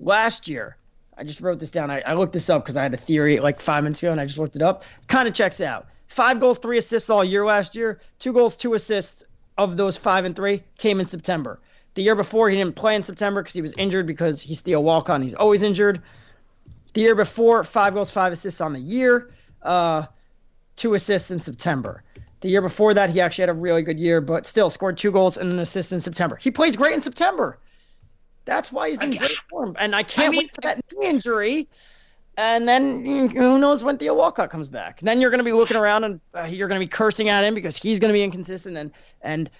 Last year, I just wrote this down. I looked this up because I had a theory like 5 minutes ago, and I just looked it up. Kind of checks out. 5 goals, 3 assists all year last year. 2 goals, 2 assists of those 5 and 3 came in September. The year before, he didn't play in September because he was injured, because he's Theo Walcott and he's always injured. The year before, 5 goals, 5 assists on the year. 2 assists in September. The year before that, he actually had a really good year, but still scored 2 goals and an assist in September. He plays great in September. That's why he's in great form. And I can't wait for that knee injury. And then who knows when Theo Walcott comes back. And then you're going to be looking around and you're going to be cursing at him because he's going to be inconsistent. And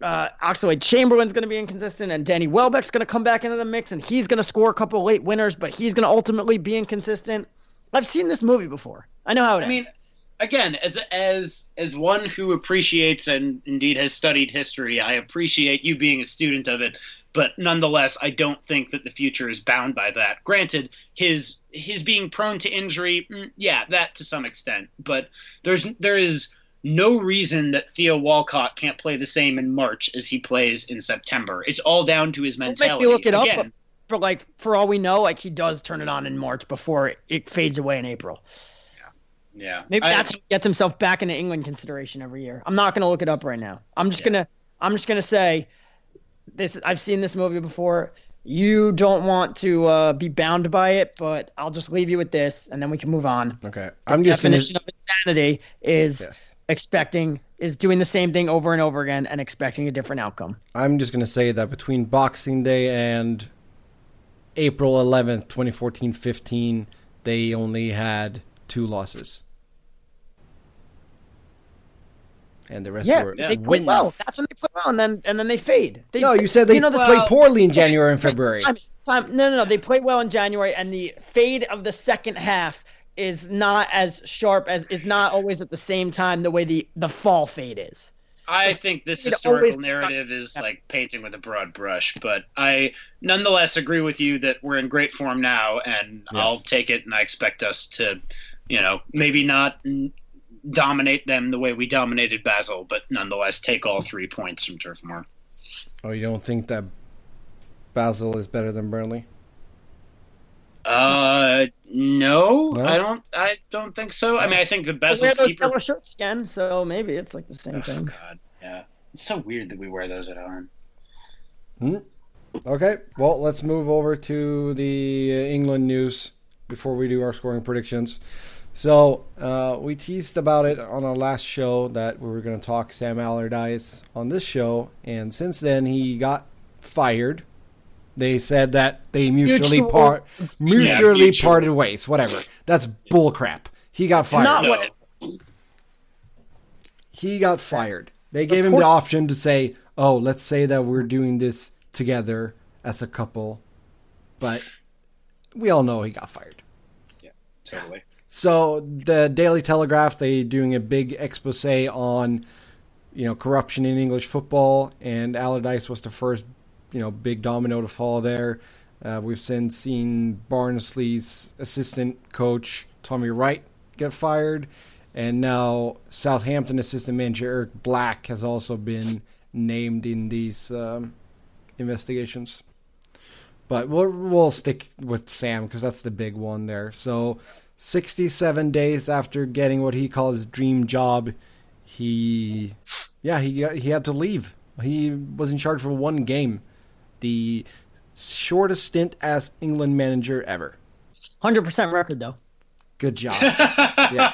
Oxlade-Chamberlain's going to be inconsistent. And Danny Welbeck's going to come back into the mix. And he's going to score a couple late winners, but he's going to ultimately be inconsistent. I've seen this movie before. I know how it ends. Again, as one who appreciates and indeed has studied history, I appreciate you being a student of it, but nonetheless, I don't think that the future is bound by that. Granted, his being prone to injury, yeah, that to some extent, but there is no reason that Theo Walcott can't play the same in March as he plays in September. It's all down to his mentality. Don't make me look it up, but for all we know, he does turn it on in March before it fades away in April. Yeah, maybe that's how he gets himself back into England consideration every year. I'm not going to look it up right now. I'm just gonna say this. I've seen this movie before. You don't want to be bound by it, but I'll just leave you with this, and then we can move on. Okay. The definition of insanity is doing the same thing over and over again and expecting a different outcome. I'm just gonna say that between Boxing Day and April 11th, 2014-15, they only had 2 losses, and the rest were wins. Well, that's when they play well, and then they fade. You said they played poorly in January and February. No, they play well in January, and the fade of the second half is not as sharp as is not always at the same time the way the fall fade is. I think this historical narrative is like painting with a broad brush, but I nonetheless agree with you that we're in great form now, and yes. I'll take it, and I expect us to, maybe not dominate them the way we dominated Basel, but nonetheless take all 3 points from Turf Moor. Oh, you don't think that Basel is better than Burnley? No, I don't think so. I mean, I think the best. We wear those color shirts again, so maybe it's like the same thing. Oh God, yeah, it's so weird that we wear those at home. Okay, well, let's move over to the England news before we do our scoring predictions. So we teased about it on our last show that we were going to talk Sam Allardyce on this show, and since then he got fired. They said that they mutually parted ways. Whatever. That's bullcrap. He got fired. He got fired. They gave him the option to say, "Oh, let's say that we're doing this together as a couple," but we all know he got fired. Yeah, totally. So the Daily Telegraph, they doing a big expose on, corruption in English football, and Allardyce was the first. Big domino to fall there. We've since seen Barnsley's assistant coach, Tommy Wright, get fired. And now Southampton assistant manager Eric Black has also been named in these investigations. But we'll stick with Sam because that's the big one there. So 67 days after getting what he called his dream job, he had to leave. He was in charge for 1 game. The shortest stint as England manager ever. 100% record, though. Good job. Yeah.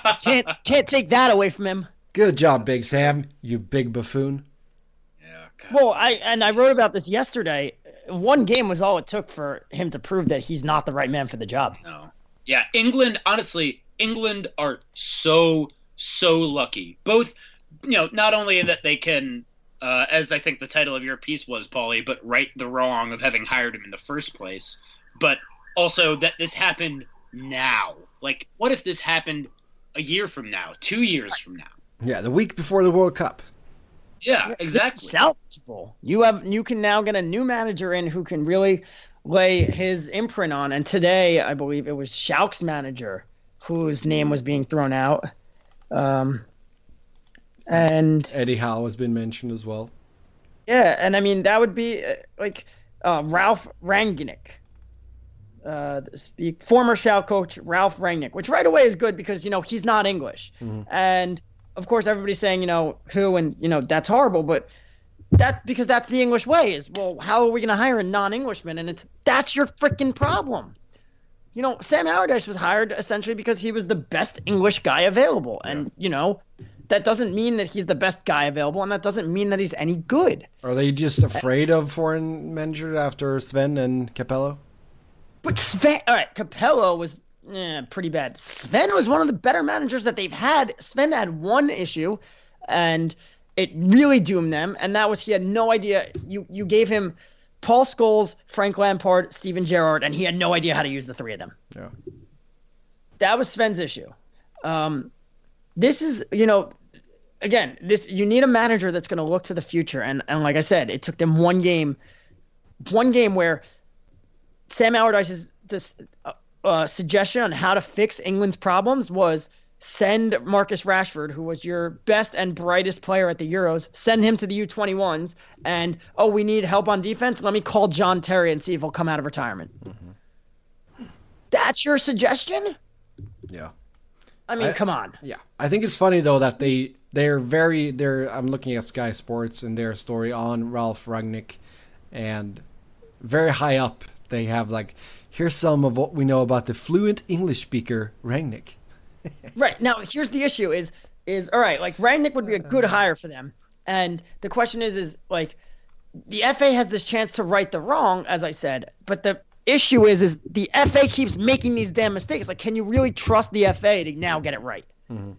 Can't take that away from him. Good job, Big Sam, you big buffoon. Yeah. God. Well, I wrote about this yesterday. 1 game was all it took for him to prove that he's not the right man for the job. No. Yeah, England are so lucky. Both, not only that they can. As I think the title of your piece was, Pauly, but right the wrong of having hired him in the first place. But also that this happened now. Like, what if this happened a year from now, 2 years from now? Yeah, the week before the World Cup. Yeah, exactly. It's salvageable. You can now get a new manager in who can really lay his imprint on. And today, I believe it was Schalke's manager whose name was being thrown out. And Eddie Howe has been mentioned as well. Yeah, and I mean, that would be like Ralf Rangnick. The former Schalke coach, Ralf Rangnick, which right away is good because, you know, he's not English. Mm-hmm. And, of course, everybody's saying, you know, who and, you know, that's horrible. But that because that's the English way is, well, how are we going to hire a non-Englishman? And that's your freaking problem. You know, Sam Allardyce was hired essentially because he was the best English guy available. And, you know, that doesn't mean that he's the best guy available, and that doesn't mean that he's any good. Are they just afraid of foreign managers after Sven and Capello? But Sven, all right, Capello was pretty bad. Sven was one of the better managers that they've had. Sven had one issue, and it really doomed them, and that was he had no idea. You gave him Paul Scholes, Frank Lampard, Steven Gerrard, and he had no idea how to use the three of them. Yeah, that was Sven's issue. This is, you know, again, you need a manager that's going to look to the future, and like I said, it took them one game where Sam Allardyce's suggestion on how to fix England's problems was send Marcus Rashford, who was your best and brightest player at the Euros, send him to the U21s, and, oh, we need help on defense? Let me call John Terry and see if he'll come out of retirement. Mm-hmm. That's your suggestion? Yeah. I mean, come on. Yeah. I think it's funny, though, that I'm looking at Sky Sports and their story on Ralf Rangnick, and very high up, they have like, here's some of what we know about the fluent English speaker Rangnick. Right. Now, here's the issue is all right, like Rangnick would be a good hire for them. And the question is like the FA has this chance to right the wrong, as I said, but the issue is the FA keeps making these damn mistakes. Like, can you really trust the FA to now get it right? Mm-hmm.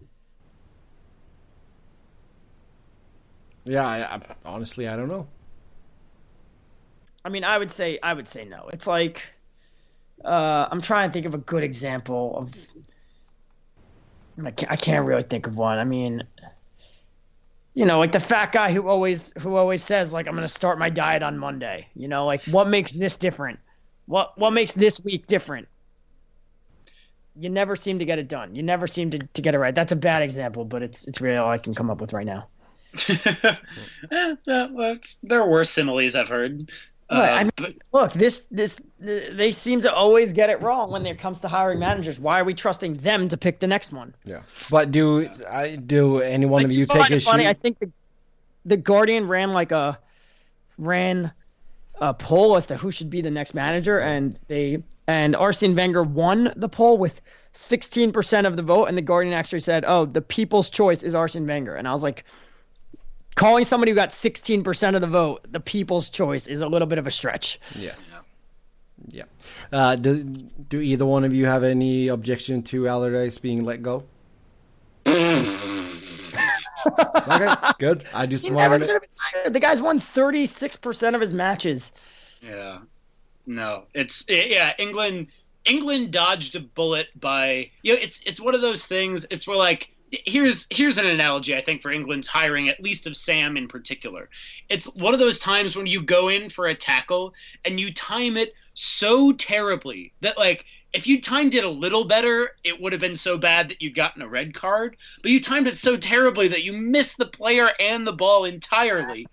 Yeah, I honestly, I don't know. I mean, I would say no. It's like I'm trying to think of a good example of. I can't really think of one. I mean, you know, like the fat guy who always says like I'm going to start my diet on Monday. You know, like what makes this different? What makes this week different? You never seem to get it done. You never seem to get it right. That's a bad example, but it's really all I can come up with right now. There were similes I've heard. I mean, look, they seem to always get it wrong when it comes to hiring managers. Why are we trusting them to pick the next one? Yeah, but do any one of you take issue? Funny, I think the Guardian ran a poll as to who should be the next manager, and Arsene Wenger won the poll with 16% of the vote, and the Guardian actually said, "Oh, the people's choice is Arsene Wenger," and I was like. Calling somebody who got 16% of the vote the people's choice is a little bit of a stretch. Yes. Yeah. Do either one of you have any objection to Allardyce being let go? Okay, good. I just wanted it. The guy's won 36% of his matches. Yeah. No, England dodged a bullet by, you know, it's one of those things. It's where like, Here's an analogy, I think, for England's hiring, at least of Sam in particular. It's one of those times when you go in for a tackle and you time it so terribly that, like, if you timed it a little better, it would have been so bad that you'd gotten a red card. But you timed it so terribly that you missed the player and the ball entirely.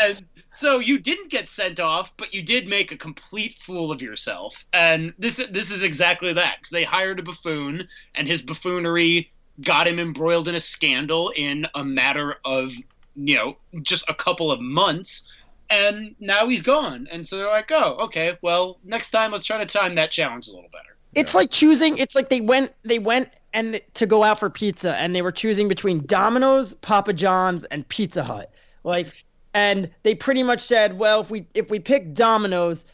And so you didn't get sent off, but you did make a complete fool of yourself. And this is exactly that, because they hired a buffoon, and his buffoonery got him embroiled in a scandal in a matter of, you know, just a couple of months, and now he's gone. And so they're like, oh, okay, well, next time let's try to time that challenge a little better. It's like choosing. It's like they went and to go out for pizza, and they were choosing between Domino's, Papa John's, and Pizza Hut. Like, and they pretty much said, well, if we pick Domino's.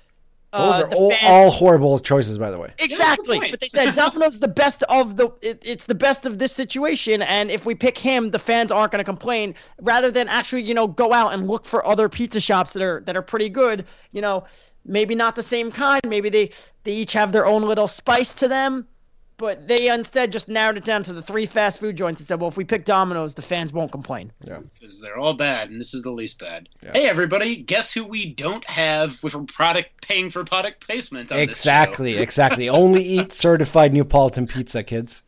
Those are all horrible choices, by the way. Exactly. But they said Domino's the best of it's the best of this situation, and if we pick him, the fans aren't going to complain. Rather than actually, you know, go out and look for other pizza shops that are pretty good, you know, maybe not the same kind. Maybe they each have their own little spice to them. But they instead just narrowed it down to the three fast food joints and said, well, if we pick Domino's, the fans won't complain. Yeah, because they're all bad, and this is the least bad. Yeah. Hey, everybody, guess who we don't have with a product paying for product placement on this show. Exactly. Only eat certified Neapolitan pizza, kids.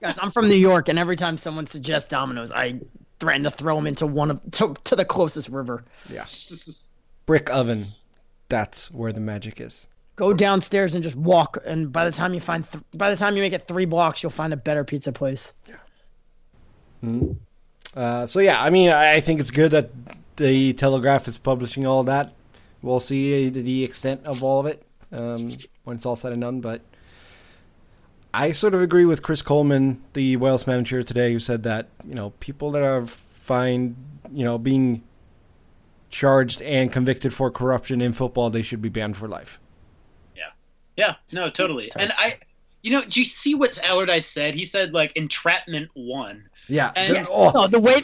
Guys, I'm from New York, and every time someone suggests Domino's, I threaten to throw them into one of to the closest river. Yeah. Brick oven. That's where the magic is. Go downstairs and just walk, and by the time you find, by the time you make it 3 blocks, you'll find a better pizza place. Yeah. Mm-hmm. So yeah, I mean, I think it's good that the Telegraph is publishing all that. We'll see the extent of all of it when it's all said and done. But I sort of agree with Chris Coleman, the Wales manager today, who said that people that are being charged and convicted for corruption in football, they should be banned for life. Yeah, no, totally. And do you see what Allardyce said? He said entrapment won. Yeah. And the way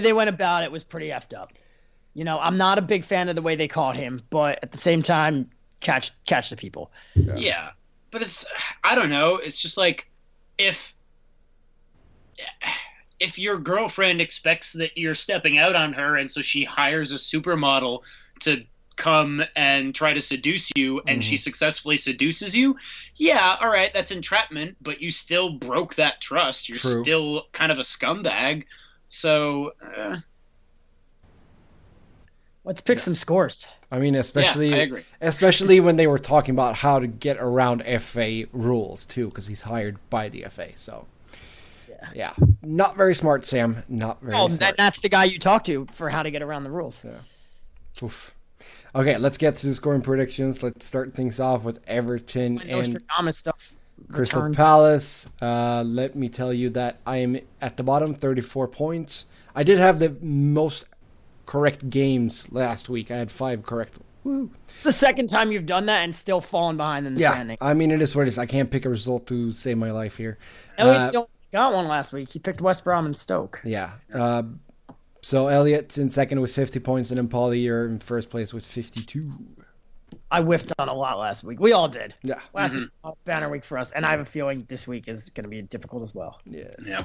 they went about it, was pretty effed up. I'm not a big fan of the way they caught him, but at the same time, catch the people. Yeah. But it's, I don't know. It's just if your girlfriend expects that you're stepping out on her, and so she hires a supermodel to come and try to seduce you, and she successfully seduces you, all right, that's entrapment, but you still broke that trust. You're True. Still kind of a scumbag. So let's pick some scores. I mean, especially I agree. Especially when they were talking about how to get around FA rules too, because he's hired by the FA. So yeah, not very smart, Sam. Not very smart. That's the guy you talk to for how to get around the rules. Yeah. Oof. Okay, let's get to the scoring predictions. Let's start things off with Everton and Crystal Palace. Let me tell you that I am at the bottom, 34 points. I did have the most correct games last week. I had 5 correct. Woo. The second time you've done that and still fallen behind in the standing. I mean, it is what it is. I can't pick a result to save my life here. Elliot still got one last week. He picked West Brom and Stoke. Yeah. So Elliot's in second with 50 points, and then Pauly, you're in first place with 52. I whiffed on a lot last week. We all did. Yeah. Last week was a banner week for us, and I have a feeling this week is going to be difficult as well. Yes. Yeah.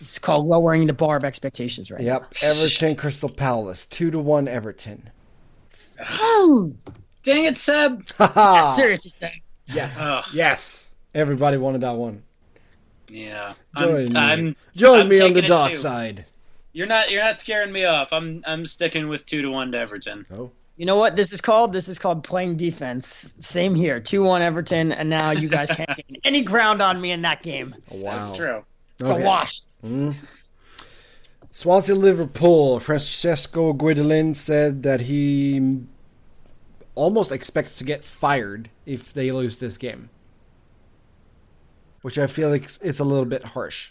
It's called lowering the bar of expectations, right? Yep. Now. Everton, Crystal Palace, 2-1 Everton. Oh, dang it, Seb! Yeah, seriously, Seb. Yes. Yes. Everybody wanted that one. Yeah. Join me on the dark side. You're not scaring me off. I'm sticking with 2-1 to Everton. Oh. You know what this is called? This is called playing defense. Same here. 2-1 Everton, and now you guys can't gain any ground on me in that game. Wow. That's true. It's a wash. Mm. Swansea Liverpool. Francesco Guidolin said that he almost expects to get fired if they lose this game, which I feel like it's a little bit harsh.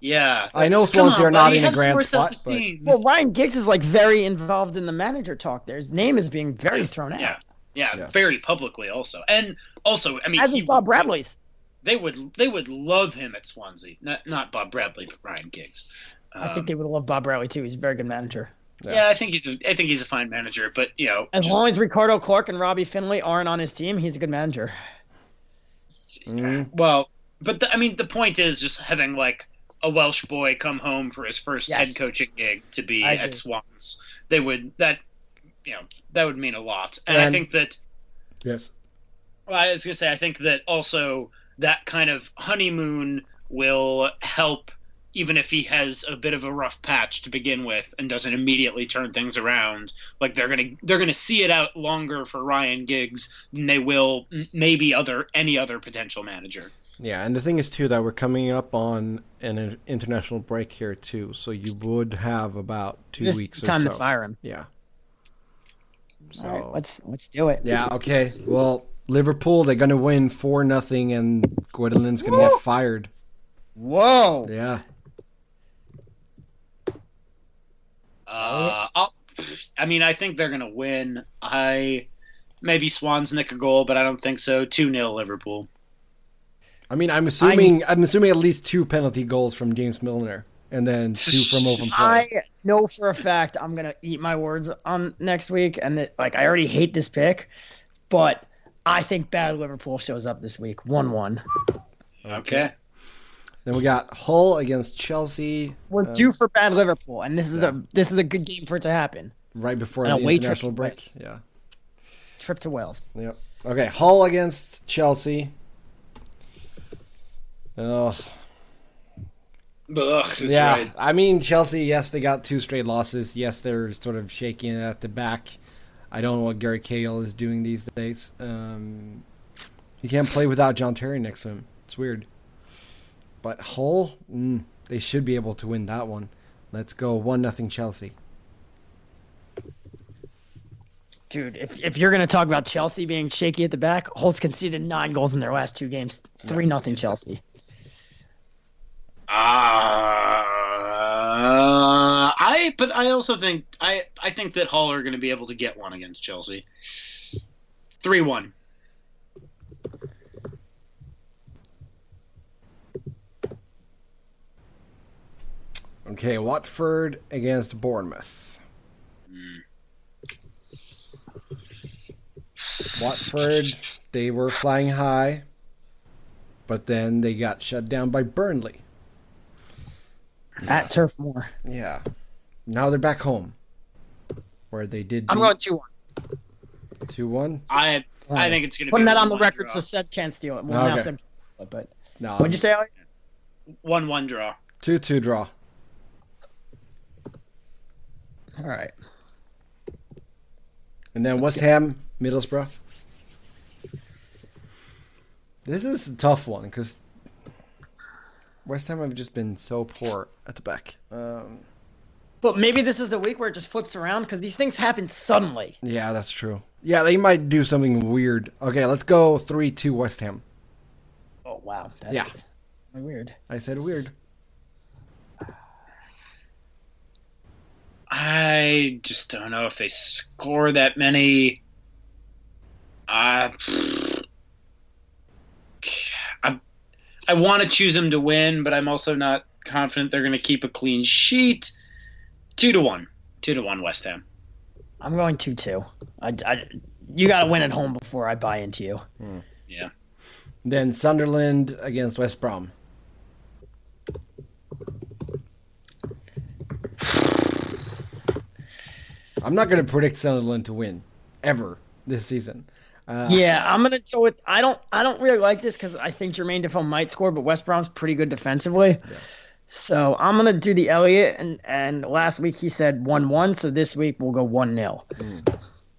Yeah, I know Swansea are not in a grand spot. But... Well, Ryan Giggs is very involved in the manager talk. There, his name is being very thrown out. Yeah, very publicly also, and also, I mean, as is Bob Bradley's. They would love him at Swansea. Not Bob Bradley, but Ryan Giggs. I think they would love Bob Bradley too. He's a very good manager. Yeah, I think he's a fine manager, but long as Ricardo Clark and Robbie Finlay aren't on his team, he's a good manager. Mm. Well, but the point is just having a Welsh boy come home for his first head coaching gig to be at Swans. That would mean a lot. And I think that... Yes. Well, I was going to say, I think that also that kind of honeymoon will help, even if he has a bit of a rough patch to begin with and doesn't immediately turn things around. They're going to see it out longer for Ryan Giggs than they will maybe any other potential manager. Yeah, and the thing is, too, that we're coming up on an international break here, too, so you would have about 2 weeks or so. Time to fire him. Yeah. So, all right, let's do it. Yeah, okay. Well, Liverpool, they're going to win 4-0, and Guidolin's going to get fired. Whoa! Yeah. I think they're going to win. Maybe Swans nick a goal, but I don't think so. 2-0 Liverpool. I mean, I'm assuming at least 2 penalty goals from James Milner and then 2 from open play. I know for a fact I'm going to eat my words on next week, and that I already hate this pick, but I think bad Liverpool shows up this week. 1-1. Okay. Then we got Hull against Chelsea. We're due for bad Liverpool, and this is a good game for it to happen. Right before the international break. Yeah. Trip to Wales. Yep. Okay, Hull against Chelsea. Ugh. Ugh, yeah, right. I mean, Chelsea, yes, they got 2 straight losses. Yes, they're sort of shaking at the back. I don't know what Gary Cahill is doing these days. He can't play without John Terry next to him. It's weird. But Hull, they should be able to win that one. Let's go 1-0 Chelsea. Dude, if you're going to talk about Chelsea being shaky at the back, Hull's conceded 9 goals in their last 2 games. 3-0 Chelsea. I also think that Hull are going to be able to get one against Chelsea. 3-1. Okay, Watford against Bournemouth. Watford, they were flying high, but then they got shut down by Burnley. At Turf Moor. Yeah. Now they're back home, where they did. I'm going 2-1. 2-1. I think it's going to be putting that on the record, draw. So Seb can't steal it. Well, okay. Now Seb can't steal it, but no. What'd you say, Elliot? 1-1 draw. 2-2 draw. All right. And then West Ham, Middlesbrough. This is a tough one because West Ham have just been so poor at the back. But maybe this is the week where it just flips around because these things happen suddenly. Yeah, that's true. Yeah, they might do something weird. Okay, let's go 3-2 West Ham. Oh, wow. That's weird. I said weird. I just don't know if they score that many. I want to choose them to win, but I'm also not confident they're going to keep a clean sheet. 2-1. 2-1 West Ham. I'm going 2-2. You got to win at home before I buy into you. Yeah. Then Sunderland against West Brom. I'm not going to predict Sunderland to win ever this season. I'm going to go with – I don't really like this because I think Jermaine Defoe might score, but West Brom's pretty good defensively. Yeah. So I'm going to do the Elliot, and last week he said 1-1, so this week we'll go 1-0.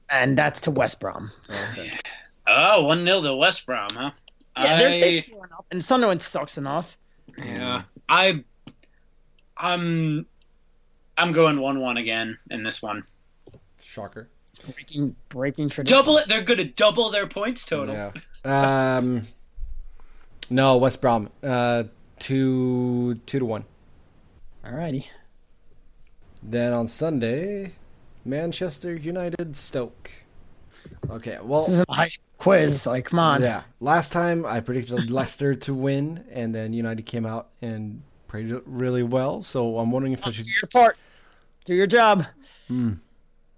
And that's to West Brom. Okay. Oh, 1-0 to West Brom, huh? Yeah, they score enough, and Sunderland sucks enough. Yeah. I'm going 1-1 again in this one. Shocker. Breaking tradition. Double it. They're going to double their points total. Yeah. No, West Brom. 2-1. Alrighty. Then on Sunday, Manchester United Stoke. Okay, well. This is a high school quiz. Like, come on. Yeah. Last time I predicted Leicester to win, and then United came out and played really well. So I'm wondering if I should. Do your part. Do your job.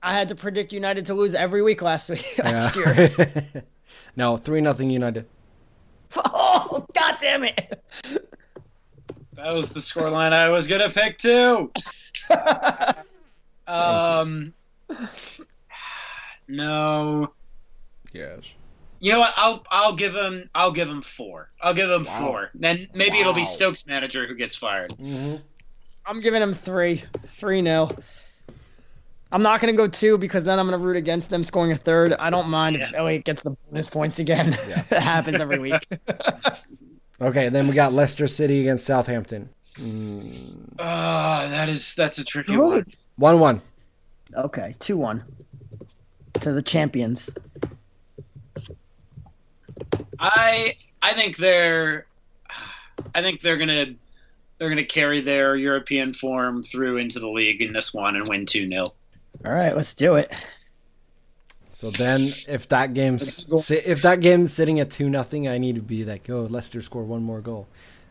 I had to predict United to lose every week last year. No, 3-0 United. Oh, God damn it. That was the scoreline I was going to pick, too. No. Yes. You know what? I'll give him 4. I'll give him 4. Then maybe it'll be Stoke's manager who gets fired. I'm giving him 3. 3-0. I'm not going to go 2 because then I'm going to root against them scoring a third. I don't mind if Elliot gets the bonus points again. Yeah. It happens every week. Okay, then we got Leicester City against Southampton. That's a tricky one. 1-1. Okay, 2-1 to the champions. I think they're going to carry their European form through into the league in this one and win 2-0. All right, let's do it. So then, if that game's sitting at 2-0, I need to be like, oh, Leicester score one more goal.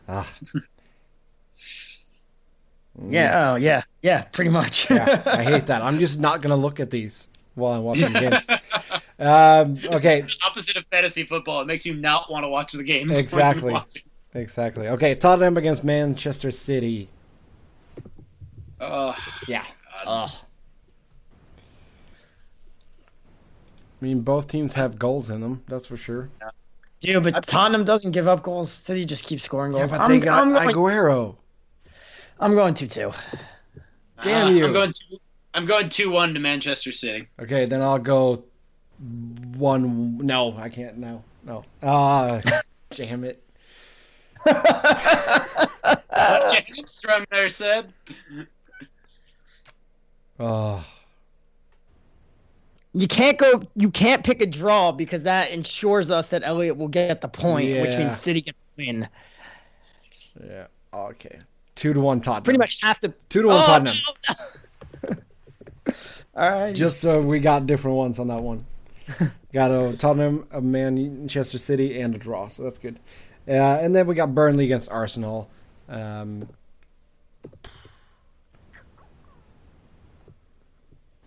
Yeah. Oh, yeah. Yeah. Pretty much. Yeah, I hate that. I'm just not gonna look at these while I'm watching games. Okay. Opposite of fantasy football. It makes you not want to watch the games. Exactly. Exactly. Okay, Tottenham against Manchester City. Yeah. I mean, both teams have goals in them. That's for sure. Yeah. Dude, but Tottenham doesn't give up goals. City just keeps scoring goals. Yeah, but they got Aguero. I'm going 2-2. Damn you. I'm going 2-1 to Manchester City. Okay, then I'll go 1. No, I can't. No. Damn it. What James from there said. Oh. You can't pick a draw because that ensures us that Elliot will get the point, yeah. Which means City can win. Yeah. Okay. 2-1 Tottenham. Pretty much have to. 2-1 Tottenham. No. All right. Just so we got different ones on that one. Got a Tottenham, a Manchester City, and a draw. So that's good. And then we got Burnley against Arsenal. I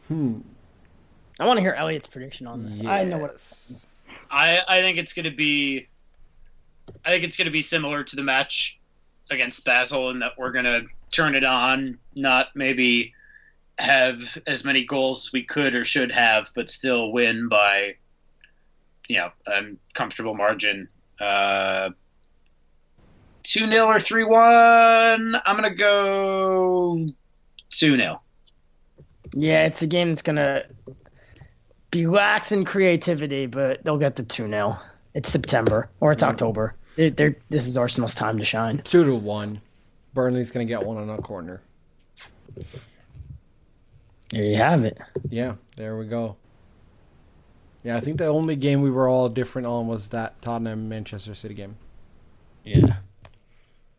want to hear Elliot's prediction on this. Yes. I know what it's... I think it's going to be. I think it's going to be similar to the match against Basel, in that we're going to turn it on, not maybe have as many goals as we could or should have, but still win by, a comfortable margin. 2-0 or 3-1. I'm going to go 2-0. Yeah, it's a game that's going to be lax in creativity, but they'll get the 2-0. It's September, or it's October. This is Arsenal's time to shine. 2-1. Burnley's going to get one on a corner. There you have it. Yeah, there we go. Yeah, I think the only game we were all different on was that Tottenham-Manchester City game. Yeah.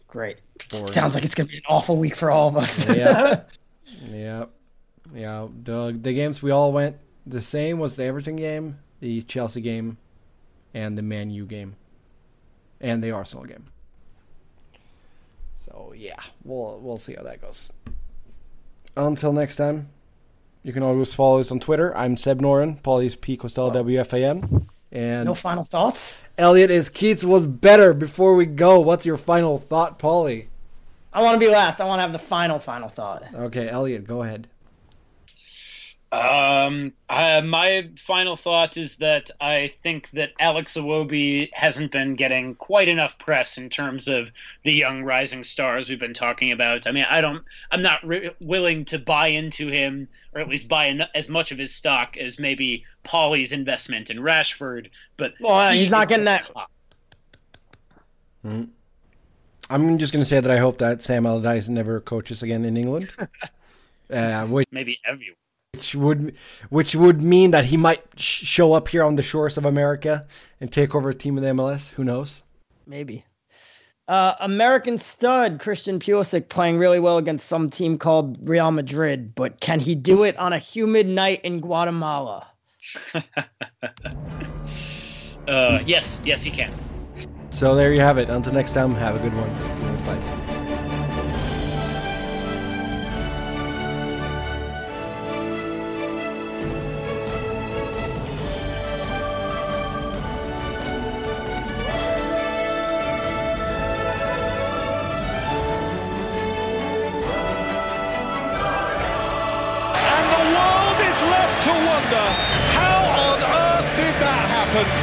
Great. Sounds like it's going to be an awful week for all of us. Yeah. Yeah. Yeah. The games we all went the same was the Everton game, the Chelsea game, and the Man U game, and the Arsenal game. So, yeah. We'll see how that goes. Until next time. You can always follow us on Twitter. I'm Seb Noren. Pauly's P. Quistel, WFAN. And no final thoughts? Elliot is Keats was better. Before we go, what's your final thought, Pauly? I want to be last. I want to have the final thought. Okay, Elliot, go ahead. My final thought is that I think that Alex Iwobi hasn't been getting quite enough press in terms of the young rising stars we've been talking about. I mean, I'm not willing to buy into him, or at least buy as much of his stock as maybe Pauly's investment in Rashford. But he's not getting that. I'm just going to say that I hope that Sam Allardyce never coaches again in England. Maybe everywhere. Which would mean that he might show up here on the shores of America and take over a team in the MLS. Who knows? Maybe. American stud Christian Pulisic playing really well against some team called Real Madrid, but can he do it on a humid night in Guatemala? Yes, he can. So there you have it. Until next time, have a good one. Bye. How on earth did that happen?